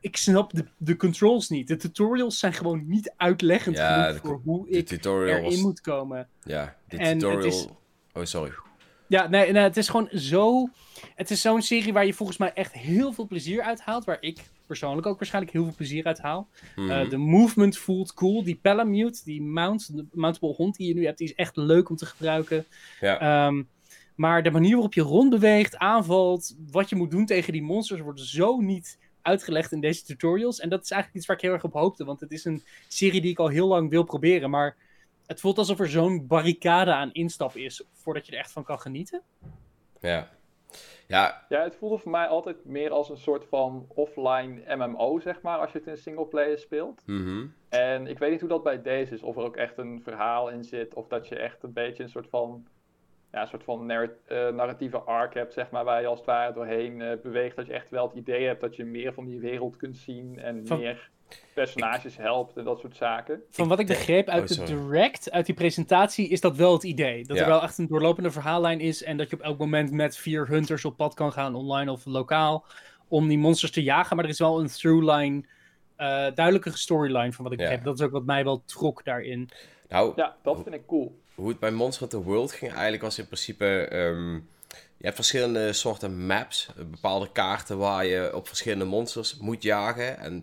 ik snap de controls niet. De tutorials zijn gewoon niet uitleggend genoeg voor hoe ik erin moet komen. Ja, de tutorial... Oh, sorry. Ja, nee, het is gewoon zo... Het is zo'n serie waar je volgens mij echt heel veel plezier uit haalt, waar ik... persoonlijk ook waarschijnlijk heel veel plezier uit haal. De movement voelt cool. Die Palamute, die mountable hond die je nu hebt, die is echt leuk om te gebruiken. Ja. Maar de manier waarop je rondbeweegt, aanvalt, wat je moet doen tegen die monsters, wordt zo niet uitgelegd in deze tutorials. En dat is eigenlijk iets waar ik heel erg op hoopte, want het is een serie die ik al heel lang wil proberen, maar het voelt alsof er zo'n barricade aan instap is, voordat je er echt van kan genieten. Ja. Ja, het voelde voor mij altijd meer als een soort van offline MMO, zeg maar, als je het in singleplayer speelt. Mm-hmm. En ik weet niet hoe dat bij deze is, of er ook echt een verhaal in zit, of dat je echt een beetje een soort van, narratieve arc hebt, zeg maar, waar je als het ware doorheen beweegt, dat je echt wel het idee hebt dat je meer van die wereld kunt zien en meer personages helpt en dat soort zaken. Van wat ik begreep uit de direct, uit die presentatie, is dat wel het idee. Dat er wel echt een doorlopende verhaallijn is en dat je op elk moment met 4 hunters op pad kan gaan, online of lokaal, om die monsters te jagen. Maar er is wel een throughline, duidelijkere storyline van wat ik begreep. Dat is ook wat mij wel trok daarin. Nou, ja, dat vind ik cool. Hoe het bij Monster Hunter World ging eigenlijk was in principe... je hebt verschillende soorten maps, bepaalde kaarten waar je op verschillende monsters moet jagen en...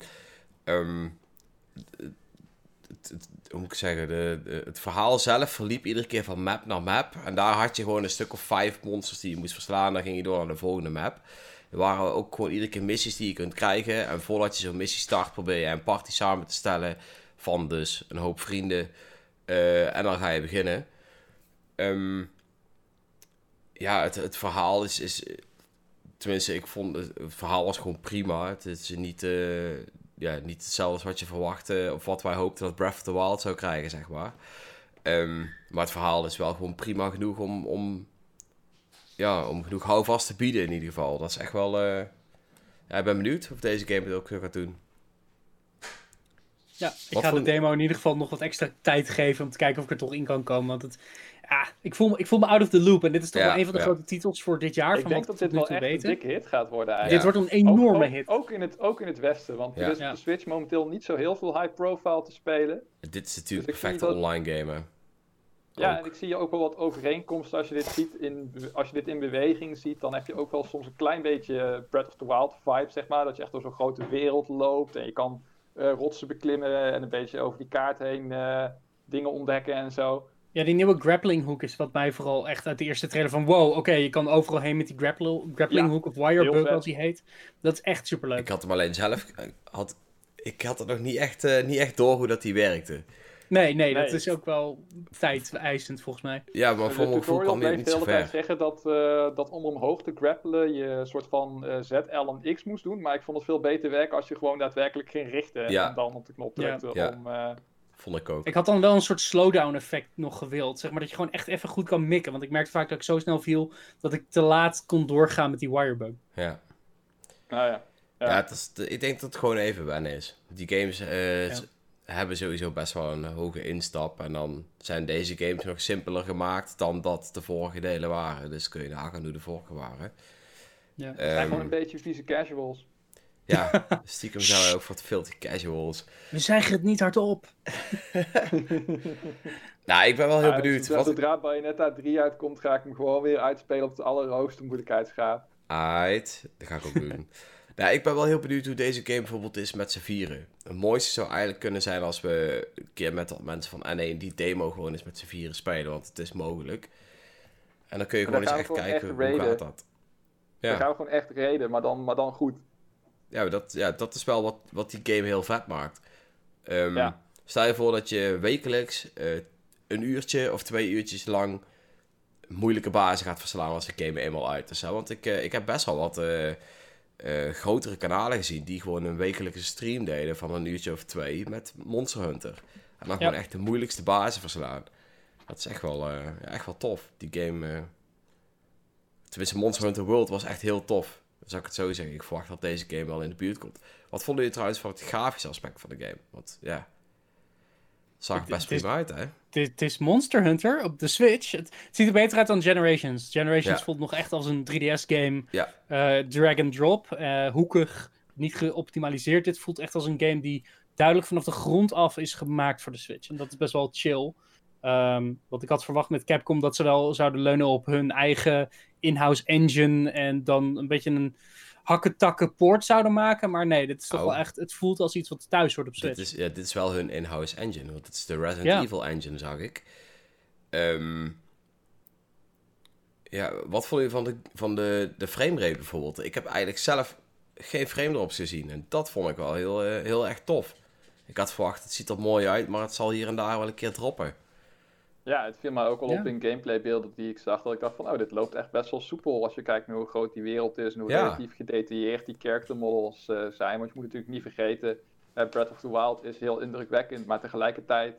hoe moet ik zeggen, het verhaal zelf verliep iedere keer van map naar map. En daar had je gewoon een stuk of 5 monsters die je moest verslaan. Dan ging je door naar de volgende map. Er waren ook gewoon iedere keer missies die je kunt krijgen. En voordat je zo'n missie start, probeer je een party samen te stellen van dus een hoop vrienden. En dan ga je beginnen. Het verhaal is... Tenminste, ik vond het verhaal was gewoon prima. Het is niet hetzelfde als wat je verwachtte of wat wij hoopten dat Breath of the Wild zou krijgen, zeg maar. Maar het verhaal is wel gewoon prima genoeg om genoeg houvast te bieden in ieder geval. Dat is echt wel... ik ben benieuwd of deze game het ook zo gaat doen. Ja, ik ga de demo in ieder geval nog wat extra tijd geven om te kijken of ik er toch in kan komen. Want het... Ja, ik voel me out of the loop. En dit is toch wel een van de grote titels voor dit jaar. Ik denk dat dit wel echt een dikke hit gaat worden eigenlijk. Dit wordt een enorme hit. Ook in het Westen. Want er is op de Switch momenteel niet zo heel veel high profile te spelen. Dit is natuurlijk perfecte online game. Hè. Ja, en ik zie ook wel wat overeenkomsten. Als je dit in beweging ziet, dan heb je ook wel soms een klein beetje Breath of the Wild vibe, zeg maar. Dat je echt door zo'n grote wereld loopt. En je kan rotsen beklimmen en een beetje over die kaart heen dingen ontdekken en zo. Ja, die nieuwe grapplinghoek is wat mij vooral echt uit de eerste trailer van... Wow, oké, je kan overal heen met die grapplinghoek of wirebug als die heet. Dat is echt superleuk. Ik had hem alleen zelf... Ik had het nog niet echt door hoe dat die werkte. Nee, dat is ook wel tijd-eisend volgens mij. Ja, maar voor mijn gevoel kwam je niet zo ver. De tutorial bleef de hele tijd zeggen dat om omhoog te grappelen je een soort van Z, L en X moest doen. Maar ik vond het veel beter werken als je gewoon daadwerkelijk ging richten. Ja. En dan op de knop drukte om... Vond ik ook. Ik had dan wel een soort slowdown effect nog gewild, zeg maar, dat je gewoon echt even goed kan mikken, want ik merkte vaak dat ik zo snel viel dat ik te laat kon doorgaan met die wirebug. Ja. Nou ja. Ik denk dat het gewoon even wennen is. Die games hebben sowieso best wel een hoge instap en dan zijn deze games nog simpeler gemaakt dan dat de vorige delen waren, dus kun je nagaan hoe de vorige waren. Ja. Het zijn gewoon een beetje vieze casuals. Ja, stiekem zijn we ook wat filthy casuals. We zeggen het niet hardop. Nou, ik ben wel heel benieuwd. Zodra Bayonetta 3 uitkomt, ga ik hem gewoon weer uitspelen op de allerhoogste moeilijkheidsgraad. Aight, dat ga ik ook doen. Nou, ik ben wel heel benieuwd hoe deze game bijvoorbeeld is met z'n vieren. Het mooiste zou eigenlijk kunnen zijn als we een keer met mensen van N1 die demo gewoon eens met z'n vieren spelen, want het is mogelijk. En dan kun je gewoon eens echt kijken hoe gaat dat. Ja. Dan gaan we gewoon echt raiden, maar dan goed. Ja, dat is wel wat die game heel vet maakt. Stel je voor dat je wekelijks een uurtje of 2 uurtjes lang moeilijke bazen gaat verslaan als de game eenmaal uit is. Hè? Want ik heb best wel wat grotere kanalen gezien die gewoon een wekelijkse stream deden van een uurtje of 2 met Monster Hunter. En dan gewoon echt de moeilijkste bazen verslaan. Dat is echt wel tof. Die game, tenminste Monster Hunter World was echt heel tof. Zou ik het zo zeggen, ik verwacht dat deze game wel in de buurt komt. Wat vonden jullie trouwens van het grafische aspect van de game? Want zag het best prima uit, hè? Het is Monster Hunter op de Switch. Het ziet er beter uit dan Generations. Generations voelt nog echt als een 3DS-game. Ja. Drag-and-drop, hoekig, niet geoptimaliseerd. Dit voelt echt als een game die duidelijk vanaf de grond af is gemaakt voor de Switch. En dat is best wel chill. Want ik had verwacht met Capcom dat ze wel zouden leunen op hun eigen in-house engine en dan een beetje een hakketakken port zouden maken, maar nee, dit is toch wel echt, het voelt als iets wat thuis hoort op Switch. Dit is wel hun in-house engine, want het is de Resident Evil engine, zag ik. Wat vond je van de framerate bijvoorbeeld? Ik heb eigenlijk zelf geen framedrops gezien en dat vond ik wel heel erg tof. Ik had verwacht, het ziet er mooi uit, maar het zal hier en daar wel een keer droppen. Ja, het viel mij ook al op in gameplaybeelden die ik zag, dat ik dacht van, dit loopt echt best wel soepel als je kijkt naar hoe groot die wereld is en hoe relatief gedetailleerd die character models zijn. Want je moet natuurlijk niet vergeten, Breath of the Wild is heel indrukwekkend, maar tegelijkertijd,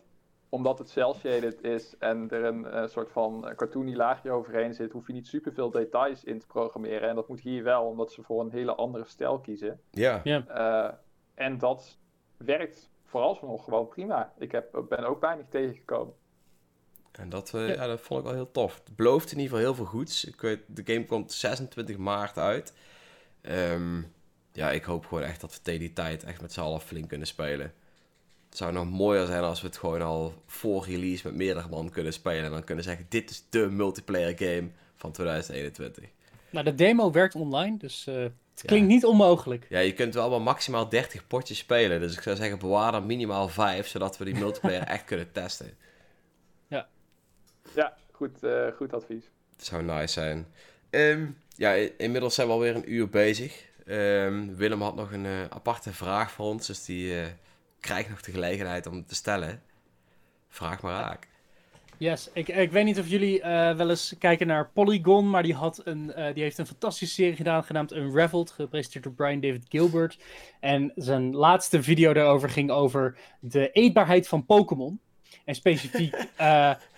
omdat het cel-shaded is en er een soort van cartoony laagje overheen zit, hoef je niet superveel details in te programmeren. En dat moet hier wel, omdat ze voor een hele andere stijl kiezen. Ja. Yeah. En dat werkt vooralsnog gewoon prima. Ik ben ook weinig tegengekomen. En dat vond ik wel heel tof. Het belooft in ieder geval heel veel goeds. De game komt 26 maart uit. Ik hoop gewoon echt dat we tegen die tijd echt met z'n allen flink kunnen spelen. Het zou nog mooier zijn als we het gewoon al voor release met meerdere man kunnen spelen. En dan kunnen zeggen, dit is de multiplayer game van 2021. Nou, de demo werkt online, dus Het klinkt niet onmogelijk. Ja, je kunt wel maar maximaal 30 potjes spelen. Dus ik zou zeggen, bewaar dan minimaal 5, zodat we die multiplayer echt kunnen testen. Ja. Ja, goed advies. Het zou nice zijn. Inmiddels zijn we alweer een uur bezig. Willem had nog een aparte vraag voor ons, dus die krijgt nog de gelegenheid om te stellen. Vraag maar raak. Yes, ik weet niet of jullie wel eens kijken naar Polygon, maar die heeft een fantastische serie gedaan, genaamd Unraveled, gepresenteerd door Brian David Gilbert. En zijn laatste video daarover ging over de eetbaarheid van Pokémon. En specifiek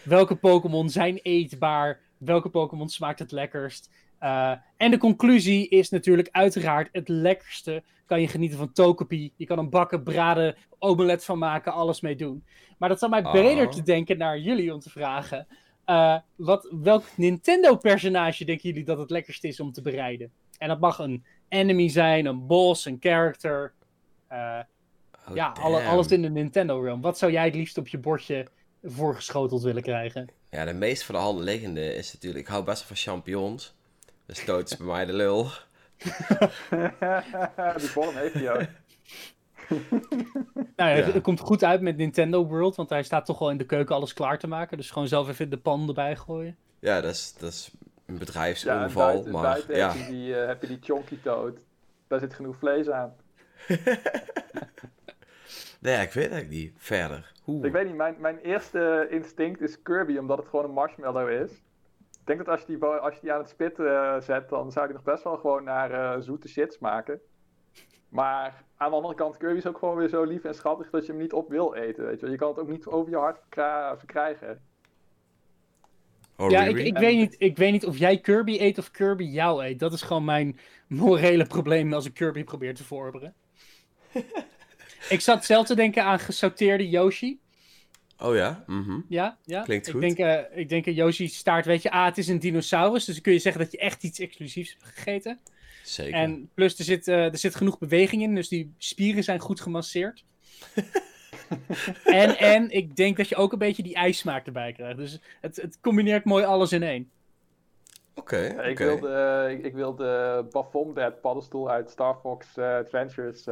welke Pokémon zijn eetbaar, welke Pokémon smaakt het lekkerst. En de conclusie is natuurlijk uiteraard het lekkerste. Kan je genieten van Togepi. Je kan hem bakken, braden, omelet van maken, alles mee doen. Maar dat zal mij breder te denken naar jullie om te vragen. Welk Nintendo-personage denken jullie dat het lekkerste is om te bereiden? En dat mag een enemy zijn, een boss, een character. Alles in de Nintendo-realm. Wat zou jij het liefst op je bordje voorgeschoteld willen krijgen? Ja, de meest voor de hand liggende is natuurlijk... Ik hou best wel van champignons. Dus Toad is bij mij de lul. Die vorm heeft hij ook. Het komt goed uit met Nintendo World, want hij staat toch wel in de keuken alles klaar te maken. Dus gewoon zelf even de pan erbij gooien. Ja, dat is een bedrijfsongeval. Ja, buiten heb je die chonky Toad. Daar zit genoeg vlees aan. Nee, ik weet eigenlijk niet. Verder. Ik weet niet, mijn eerste instinct is Kirby, omdat het gewoon een marshmallow is. Ik denk dat als je die aan het spit zet, dan zou die nog best wel gewoon naar zoete shit smaken. Maar aan de andere kant, Kirby is ook gewoon weer zo lief en schattig dat je hem niet op wil eten. Weet je wel. Je kan het ook niet over je hart verkrijgen. Oh, ja, really? ik weet niet of jij Kirby eet of Kirby jou eet. Dat is gewoon mijn morele probleem als ik Kirby probeer te verorberen. Ik zat zelf te denken aan gesauteerde Yoshi. Oh ja? Mm-hmm. Ja. Klinkt goed. Ik denk Yoshi staart, weet je, het is een dinosaurus, dus dan kun je zeggen dat je echt iets exclusiefs hebt gegeten. Zeker. En plus, er zit genoeg beweging in, dus die spieren zijn goed gemasseerd. en ik denk dat je ook een beetje die ijssmaak erbij krijgt. Dus het combineert mooi alles in één. Oké. Ik wilde Baphomet paddenstoel uit Star Fox Adventures.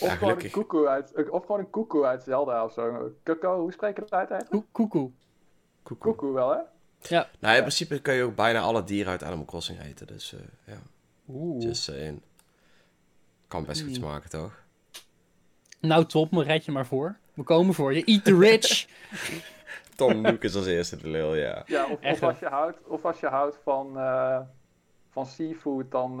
Of gewoon een Cuckoo uit Zelda of zo. Cuckoo, hoe spreek je dat uit eigenlijk? Cuckoo wel, hè? Ja. Nou, in principe kun je ook bijna alle dieren uit Animal Crossing eten. Dus ja. Oeh. Just saying. Kan best goed smaken, toch? Nou, top. Maar rijd je maar voor. We komen voor je. Eat the rich. Tom Nook is als eerste de lul, ja. Ja, of als je houdt van seafood, dan...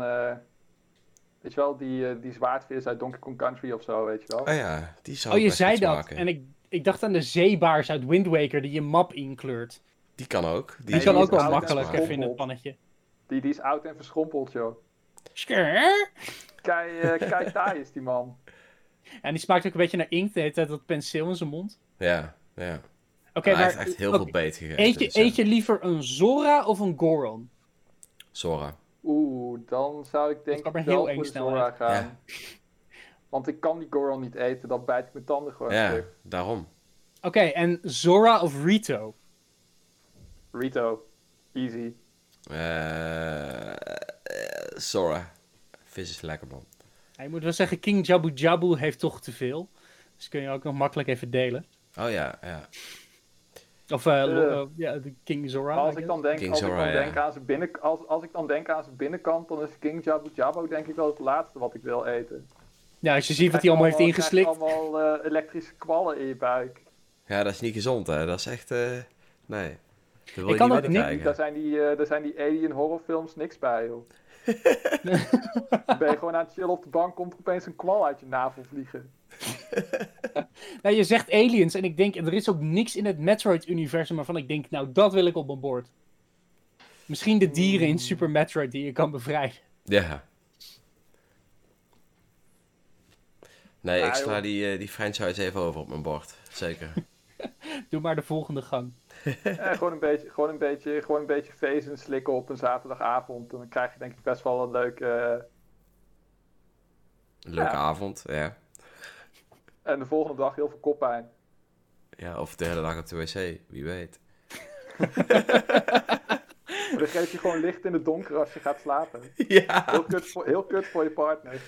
Weet je wel, die zwaardvis uit Donkey Kong Country of zo, weet je wel. Oh ja, die zou je zei dat. Maken. En ik dacht aan de zeebaars uit Wind Waker die je map inkleurt. Die kan ook. Die kan ook wel makkelijk even in het pannetje. Die is oud en verschrompeld, joh. Kei taai is die man. En die smaakt ook een beetje naar inkt, de hele tijd dat penseel in zijn mond. Ja. Okay, hij heeft echt heel veel beet gegeten. Eet je liever een Zora of een Goron? Zora. Oeh, dan zou ik denk ik wel voor de Zora gaan. Ja. Want ik kan die Goron niet eten, dan bijt ik mijn tanden gewoon. Ja, terug. Daarom. Oké, en Zora of Rito? Rito. Easy. Zora. Vis is lekker, man. Je moet wel zeggen, King Jabu Jabu heeft toch te veel. Dus kun je ook nog makkelijk even delen. Oh ja. Of de King Zora. Als ik dan denk aan zijn binnenkant, dan is King Jabu Jabu denk ik wel het laatste wat ik wil eten. Ja, als je ziet wat hij allemaal heeft ingeslikt. Hij heeft allemaal elektrische kwallen in je buik. Ja, dat is niet gezond, hè. Dat is echt... Nee. Dat wil je niet kijken. Daar zijn die alien horrorfilms niks bij, joh. Ben je gewoon aan het chillen op de bank, komt er opeens een kwal uit je navel vliegen. Nou, je zegt aliens en ik denk, er is ook niks in het Metroid-universum waarvan ik denk, nou, dat wil ik op mijn bord. Misschien de dieren in Super Metroid die je kan bevrijden. Ja. Nee, ik sla die franchise even over op mijn bord. Zeker. Doe maar de volgende gang. Gewoon een beetje feesten slikken op een zaterdagavond. En dan krijg je denk ik best wel een leuke avond, ja. En de volgende dag heel veel koppijn. Ja, of de hele dag op de wc, wie weet. Maar dan geef je gewoon licht in het donker als je gaat slapen. Ja. Heel kut voor je partner.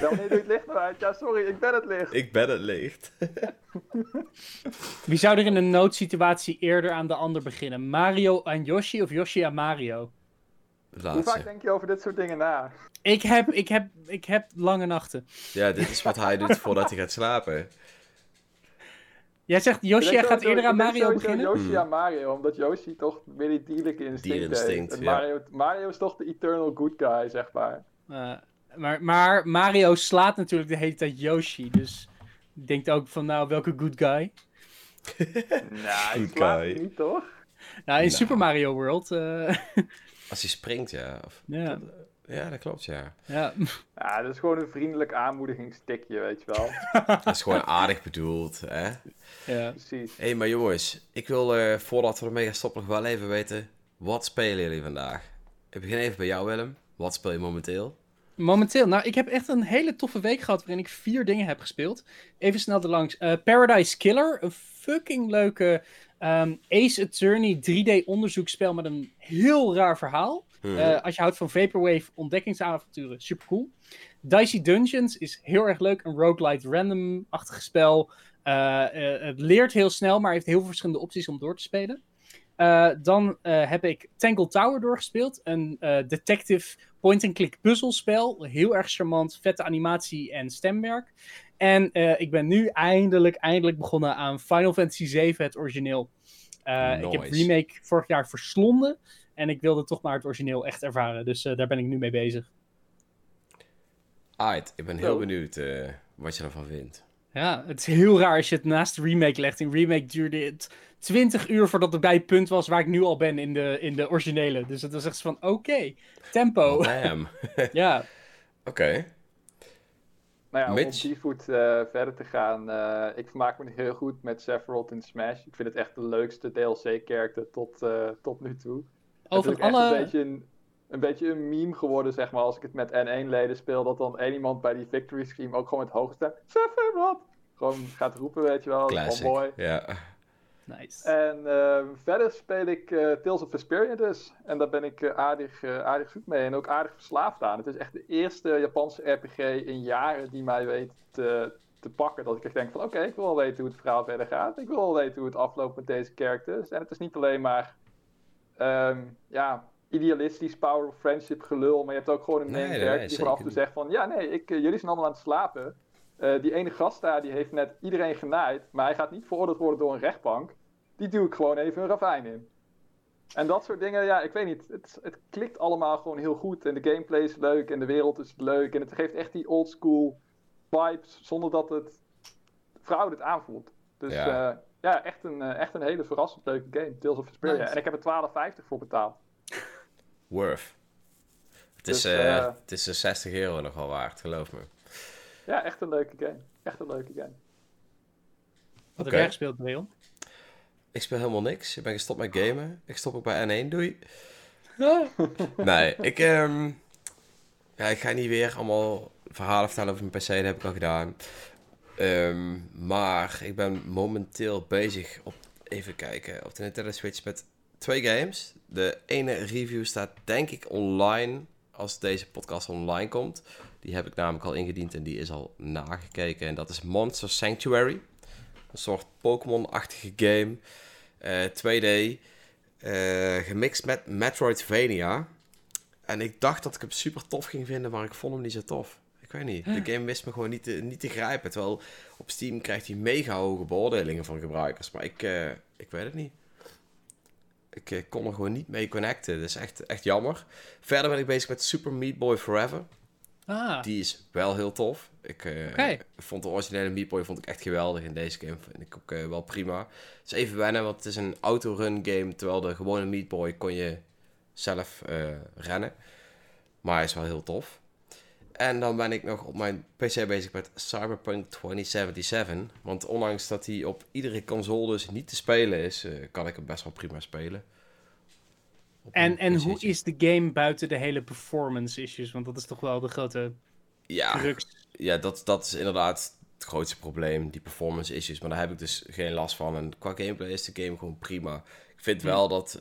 Wel, nee, doe het licht maar uit. Ja, sorry, ik ben het licht. Ik ben het licht. Wie zou er in een noodsituatie eerder aan de ander beginnen? Mario aan Yoshi of Yoshi aan Mario? Laatste. Hoe vaak denk je over dit soort dingen na? Ik heb lange nachten. Ja, dit is wat hij doet voordat hij gaat slapen. Jij zegt Yoshi, hij gaat eerder aan Mario beginnen? Yoshi aan Mario, omdat Yoshi toch meer die dierlijke instinct heeft. Ja. Mario is toch de eternal good guy, zeg maar. Maar Mario slaat natuurlijk de hele tijd Yoshi, dus denkt ook van, nou, welke good guy? Hij slaat niet, toch? Nou, in Super Mario World... Als hij springt, ja. Ja, dat klopt, ja. Ja, dat is gewoon een vriendelijk aanmoedigingstikje, weet je wel. Dat is gewoon aardig bedoeld, hè? Ja, precies. Hé, maar jongens, ik wil voordat we ermee gaan stoppen nog wel even weten, wat spelen jullie vandaag? Ik begin even bij jou, Willem. Wat speel je momenteel? Nou, ik heb echt een hele toffe week gehad waarin ik 4 dingen heb gespeeld. Even snel erlangs. Paradise Killer, een fucking leuke Ace Attorney 3D onderzoeksspel met een heel raar verhaal. Als je houdt van Vaporwave ontdekkingsavonturen, super cool. Dicey Dungeons is heel erg leuk, een roguelite random-achtig spel. Het leert heel snel, maar heeft heel veel verschillende opties om door te spelen. Dan heb ik Tangle Tower doorgespeeld, een detective point-and-click puzzelspel. Heel erg charmant, vette animatie en stemwerk. En ik ben nu eindelijk begonnen aan Final Fantasy VII, het origineel. Nice. Ik heb de remake vorig jaar verslonden en ik wilde toch maar het origineel echt ervaren. Dus daar ben ik nu mee bezig. Alright, ik ben heel benieuwd wat je ervan vindt. Ja, het is heel raar als je het naast de remake legt. In remake duurde het 20 uur voordat ik bij het punt was waar ik nu al ben in de originele. Dus het was echt van, oké, tempo. Damn. Ja. Oké. Nou ja, om op die voet verder te gaan. Ik vermaak me heel goed met Sephiroth in Smash. Ik vind het echt de leukste DLC-character tot nu toe. Het is echt een beetje een meme geworden, zeg maar, als ik het met N1-leden speel, dat dan één iemand bij die victory scream ook gewoon het hoogste Sephiroth gewoon gaat roepen, weet je wel. Classic, ja. Yeah. Nice. En verder speel ik Tales of Vesperia dus. En daar ben ik aardig goed mee en ook aardig verslaafd aan. Het is echt de eerste Japanse RPG in jaren die mij weet te pakken. Dat ik echt denk van, oké, ik wil al weten hoe het verhaal verder gaat. Ik wil al weten hoe het afloopt met deze characters. En het is niet alleen maar idealistisch power of friendship gelul, maar je hebt ook gewoon een main character die vanaf toe zegt van, jullie zijn allemaal aan het slapen. Die ene gast daar, die heeft net iedereen genaaid, maar hij gaat niet veroordeeld worden door een rechtbank. Die duw ik gewoon even een ravijn in. En dat soort dingen, ja, ik weet niet. Het klikt allemaal gewoon heel goed en de gameplay is leuk en de wereld is leuk en het geeft echt die oldschool vibes zonder dat het fraude het aanvoelt. Dus echt een hele verrassend leuke game, Tales of Vesperia. Nice. En ik heb er €12,50 voor betaald. Worth. Het is €60 nogal waard, geloof me. Ja, echt een leuke game. Wat heb jij gespeeld, Leon? Ik speel helemaal niks. Ik ben gestopt met gamen. Ik stop ook bij N1. Doei. Nee, ik ga niet weer allemaal verhalen vertellen over mijn PC. Dat heb ik al gedaan. Maar ik ben momenteel bezig op de Nintendo Switch met 2 games. De ene review staat denk ik online als deze podcast online komt. Die heb ik namelijk al ingediend en die is al nagekeken. En dat is Monster Sanctuary. Een soort Pokémon-achtige game. 2D. Gemixt met Metroidvania. En ik dacht dat ik hem super tof ging vinden, maar ik vond hem niet zo tof. Ik weet niet. De game wist me gewoon niet te grijpen. Terwijl op Steam krijgt hij mega hoge beoordelingen van gebruikers. Maar ik weet het niet. Ik kon er gewoon niet mee connecten. Dat is echt jammer. Verder ben ik bezig met Super Meat Boy Forever. Ah. Die is wel heel tof. Ik vond de originele Meat Boy echt geweldig. En deze game vind ik ook wel prima. Dus even wennen, want het is een autorun game. Terwijl de gewone Meat Boy kon je zelf rennen. Maar hij is wel heel tof. En dan ben ik nog op mijn PC bezig met Cyberpunk 2077. Want ondanks dat hij op iedere console dus niet te spelen is, kan ik hem best wel prima spelen. En hoe is de game buiten de hele performance issues? Want dat is toch wel de grote crux. Ja, dat is inderdaad het grootste probleem, die performance issues. Maar daar heb ik dus geen last van. En qua gameplay is de game gewoon prima. Ik vind wel dat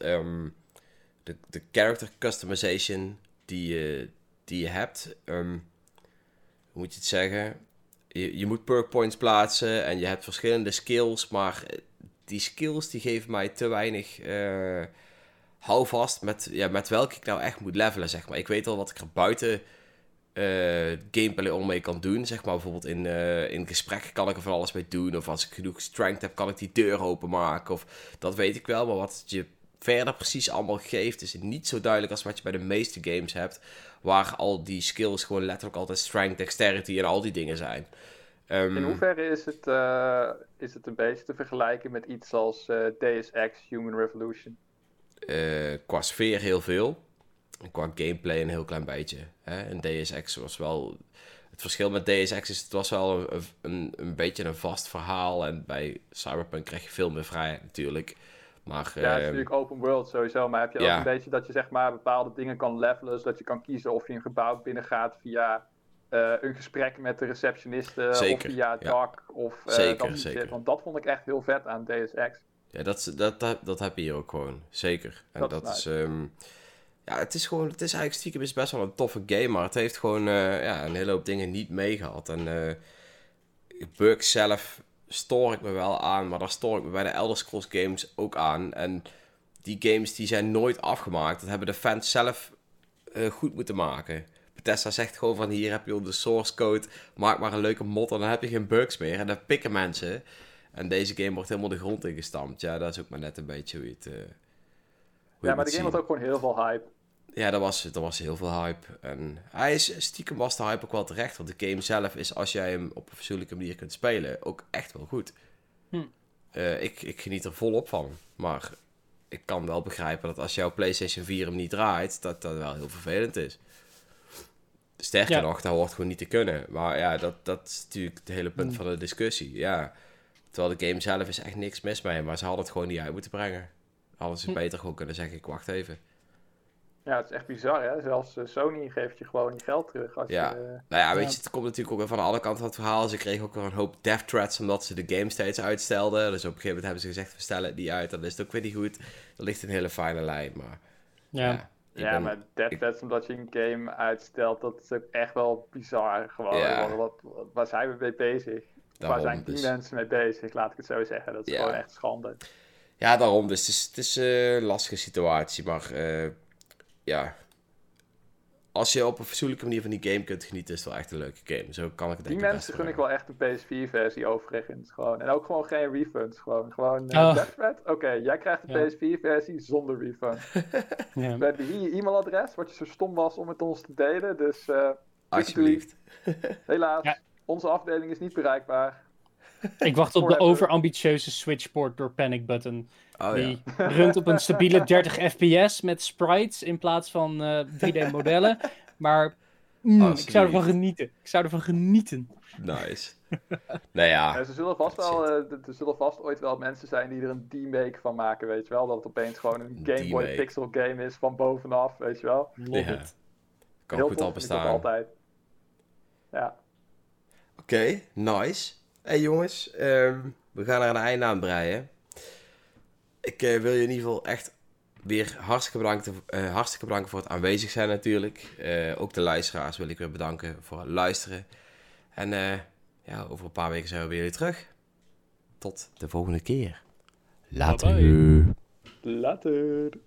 de character customization die je hebt. Hoe moet je het zeggen? Je moet perk points plaatsen en je hebt verschillende skills, maar die skills die geven mij te weinig houvast met welke ik nou echt moet levelen, zeg maar. Ik weet al wat ik er buiten gameplay om mee kan doen, zeg maar. Bijvoorbeeld in gesprekken kan ik er van alles mee doen, of als ik genoeg strength heb, kan ik die deur openmaken, of dat weet ik wel. Maar wat het je verder precies allemaal geeft, is niet zo duidelijk als wat je bij de meeste games hebt, waar al die skills gewoon letterlijk altijd strength, dexterity en al die dingen zijn. In hoeverre is het een beetje te vergelijken met iets als Deus Ex Human Revolution? Qua sfeer heel veel. En qua gameplay een heel klein beetje. Hè? En Deus Ex was wel... Het verschil met Deus Ex is, het was wel een beetje een vast verhaal. En bij Cyberpunk krijg je veel meer vrijheid natuurlijk. Maar, ja, het is natuurlijk open world sowieso. Maar heb je ook een beetje dat je, zeg maar, bepaalde dingen kan levelen. Zodat je kan kiezen of je een gebouw binnengaat via... een gesprek met de receptionisten, zeker, of via Dark, of zeker. Want dat vond ik echt heel vet aan Deus Ex. Ja, dat heb je hier ook gewoon, zeker. En dat is het is eigenlijk stiekem is best wel een toffe game, maar het heeft gewoon een hele hoop dingen niet meegehad. En bugs zelf stoor ik me wel aan, maar daar stoor ik me bij de Elder Scrolls games ook aan. En die games die zijn nooit afgemaakt, dat hebben de fans zelf goed moeten maken. Tessa zegt gewoon van, hier heb je de source code, maak maar een leuke mod en dan heb je geen bugs meer. En dan pikken mensen. En deze game wordt helemaal de grond ingestampt. Ja, dat is ook maar net een beetje hoe je het... maar de game had ook gewoon heel veel hype. Ja, er was heel veel hype. En stiekem was de hype ook wel terecht. Want de game zelf is, als jij hem op een fatsoenlijke manier kunt spelen, ook echt wel goed. Ik geniet er volop van. Maar ik kan wel begrijpen dat als jouw PlayStation 4 hem niet draait, dat dat wel heel vervelend is. Sterker nog, dat hoort gewoon niet te kunnen. Maar ja, dat is natuurlijk het hele punt van de discussie. Ja. Terwijl de game zelf is echt niks mis mee. Maar ze hadden het gewoon niet uit moeten brengen. Hadden ze beter gewoon kunnen zeggen, ik wacht even. Ja, het is echt bizar, hè. Zelfs Sony geeft je gewoon je geld terug. Als je, weet je, het komt natuurlijk ook weer van de andere kant van het verhaal. Ze kregen ook weer een hoop death threats omdat ze de game steeds uitstelden. Dus op een gegeven moment hebben ze gezegd, we stellen het niet uit. Dan is het ook weer niet goed. Dat ligt een hele fijne lijn, maar... Ja. Ja, maar deathbeds, omdat je een game uitstelt, dat is ook echt wel bizar gewoon. Yeah. Waar zijn we mee bezig? Daarom, waar zijn die mensen mee bezig? Laat ik het zo zeggen. Dat is gewoon echt schande. Ja, daarom. Dus het is een lastige situatie. Maar als je op een fatsoenlijke manier van die game kunt genieten, is het wel echt een leuke game. Zo kan ik het. Die mensen gun ik wel echt een PS4-versie overigens. Gewoon. En ook gewoon geen refunds. Gewoon Deathbed. Oké, jij krijgt de PS4-versie zonder refund. We hebben hier je e-mailadres, wat je zo stom was om met ons te delen. Dus alsjeblieft. Helaas, onze afdeling is niet bereikbaar. Ik wacht op de overambitieuze switchport door Panic Button. Die runt op een stabiele 30 fps met sprites in plaats van 3D-modellen. Maar ik zou ervan genieten. Nice. Nou ja. Er zullen vast ooit wel mensen zijn die er een remake van maken, weet je wel. Dat het opeens gewoon een Game Boy Pixel game is van bovenaf, weet je wel. Love it. Kan heel goed al bestaan. Altijd. Ja. Oké, nice. Hey jongens, we gaan er een einde aan breien. Ik wil je in ieder geval echt weer hartstikke bedanken voor het aanwezig zijn natuurlijk. Ook de luisteraars wil ik weer bedanken voor het luisteren. En over een paar weken zijn we weer terug. Tot de volgende keer. Later. Bye bye. Later.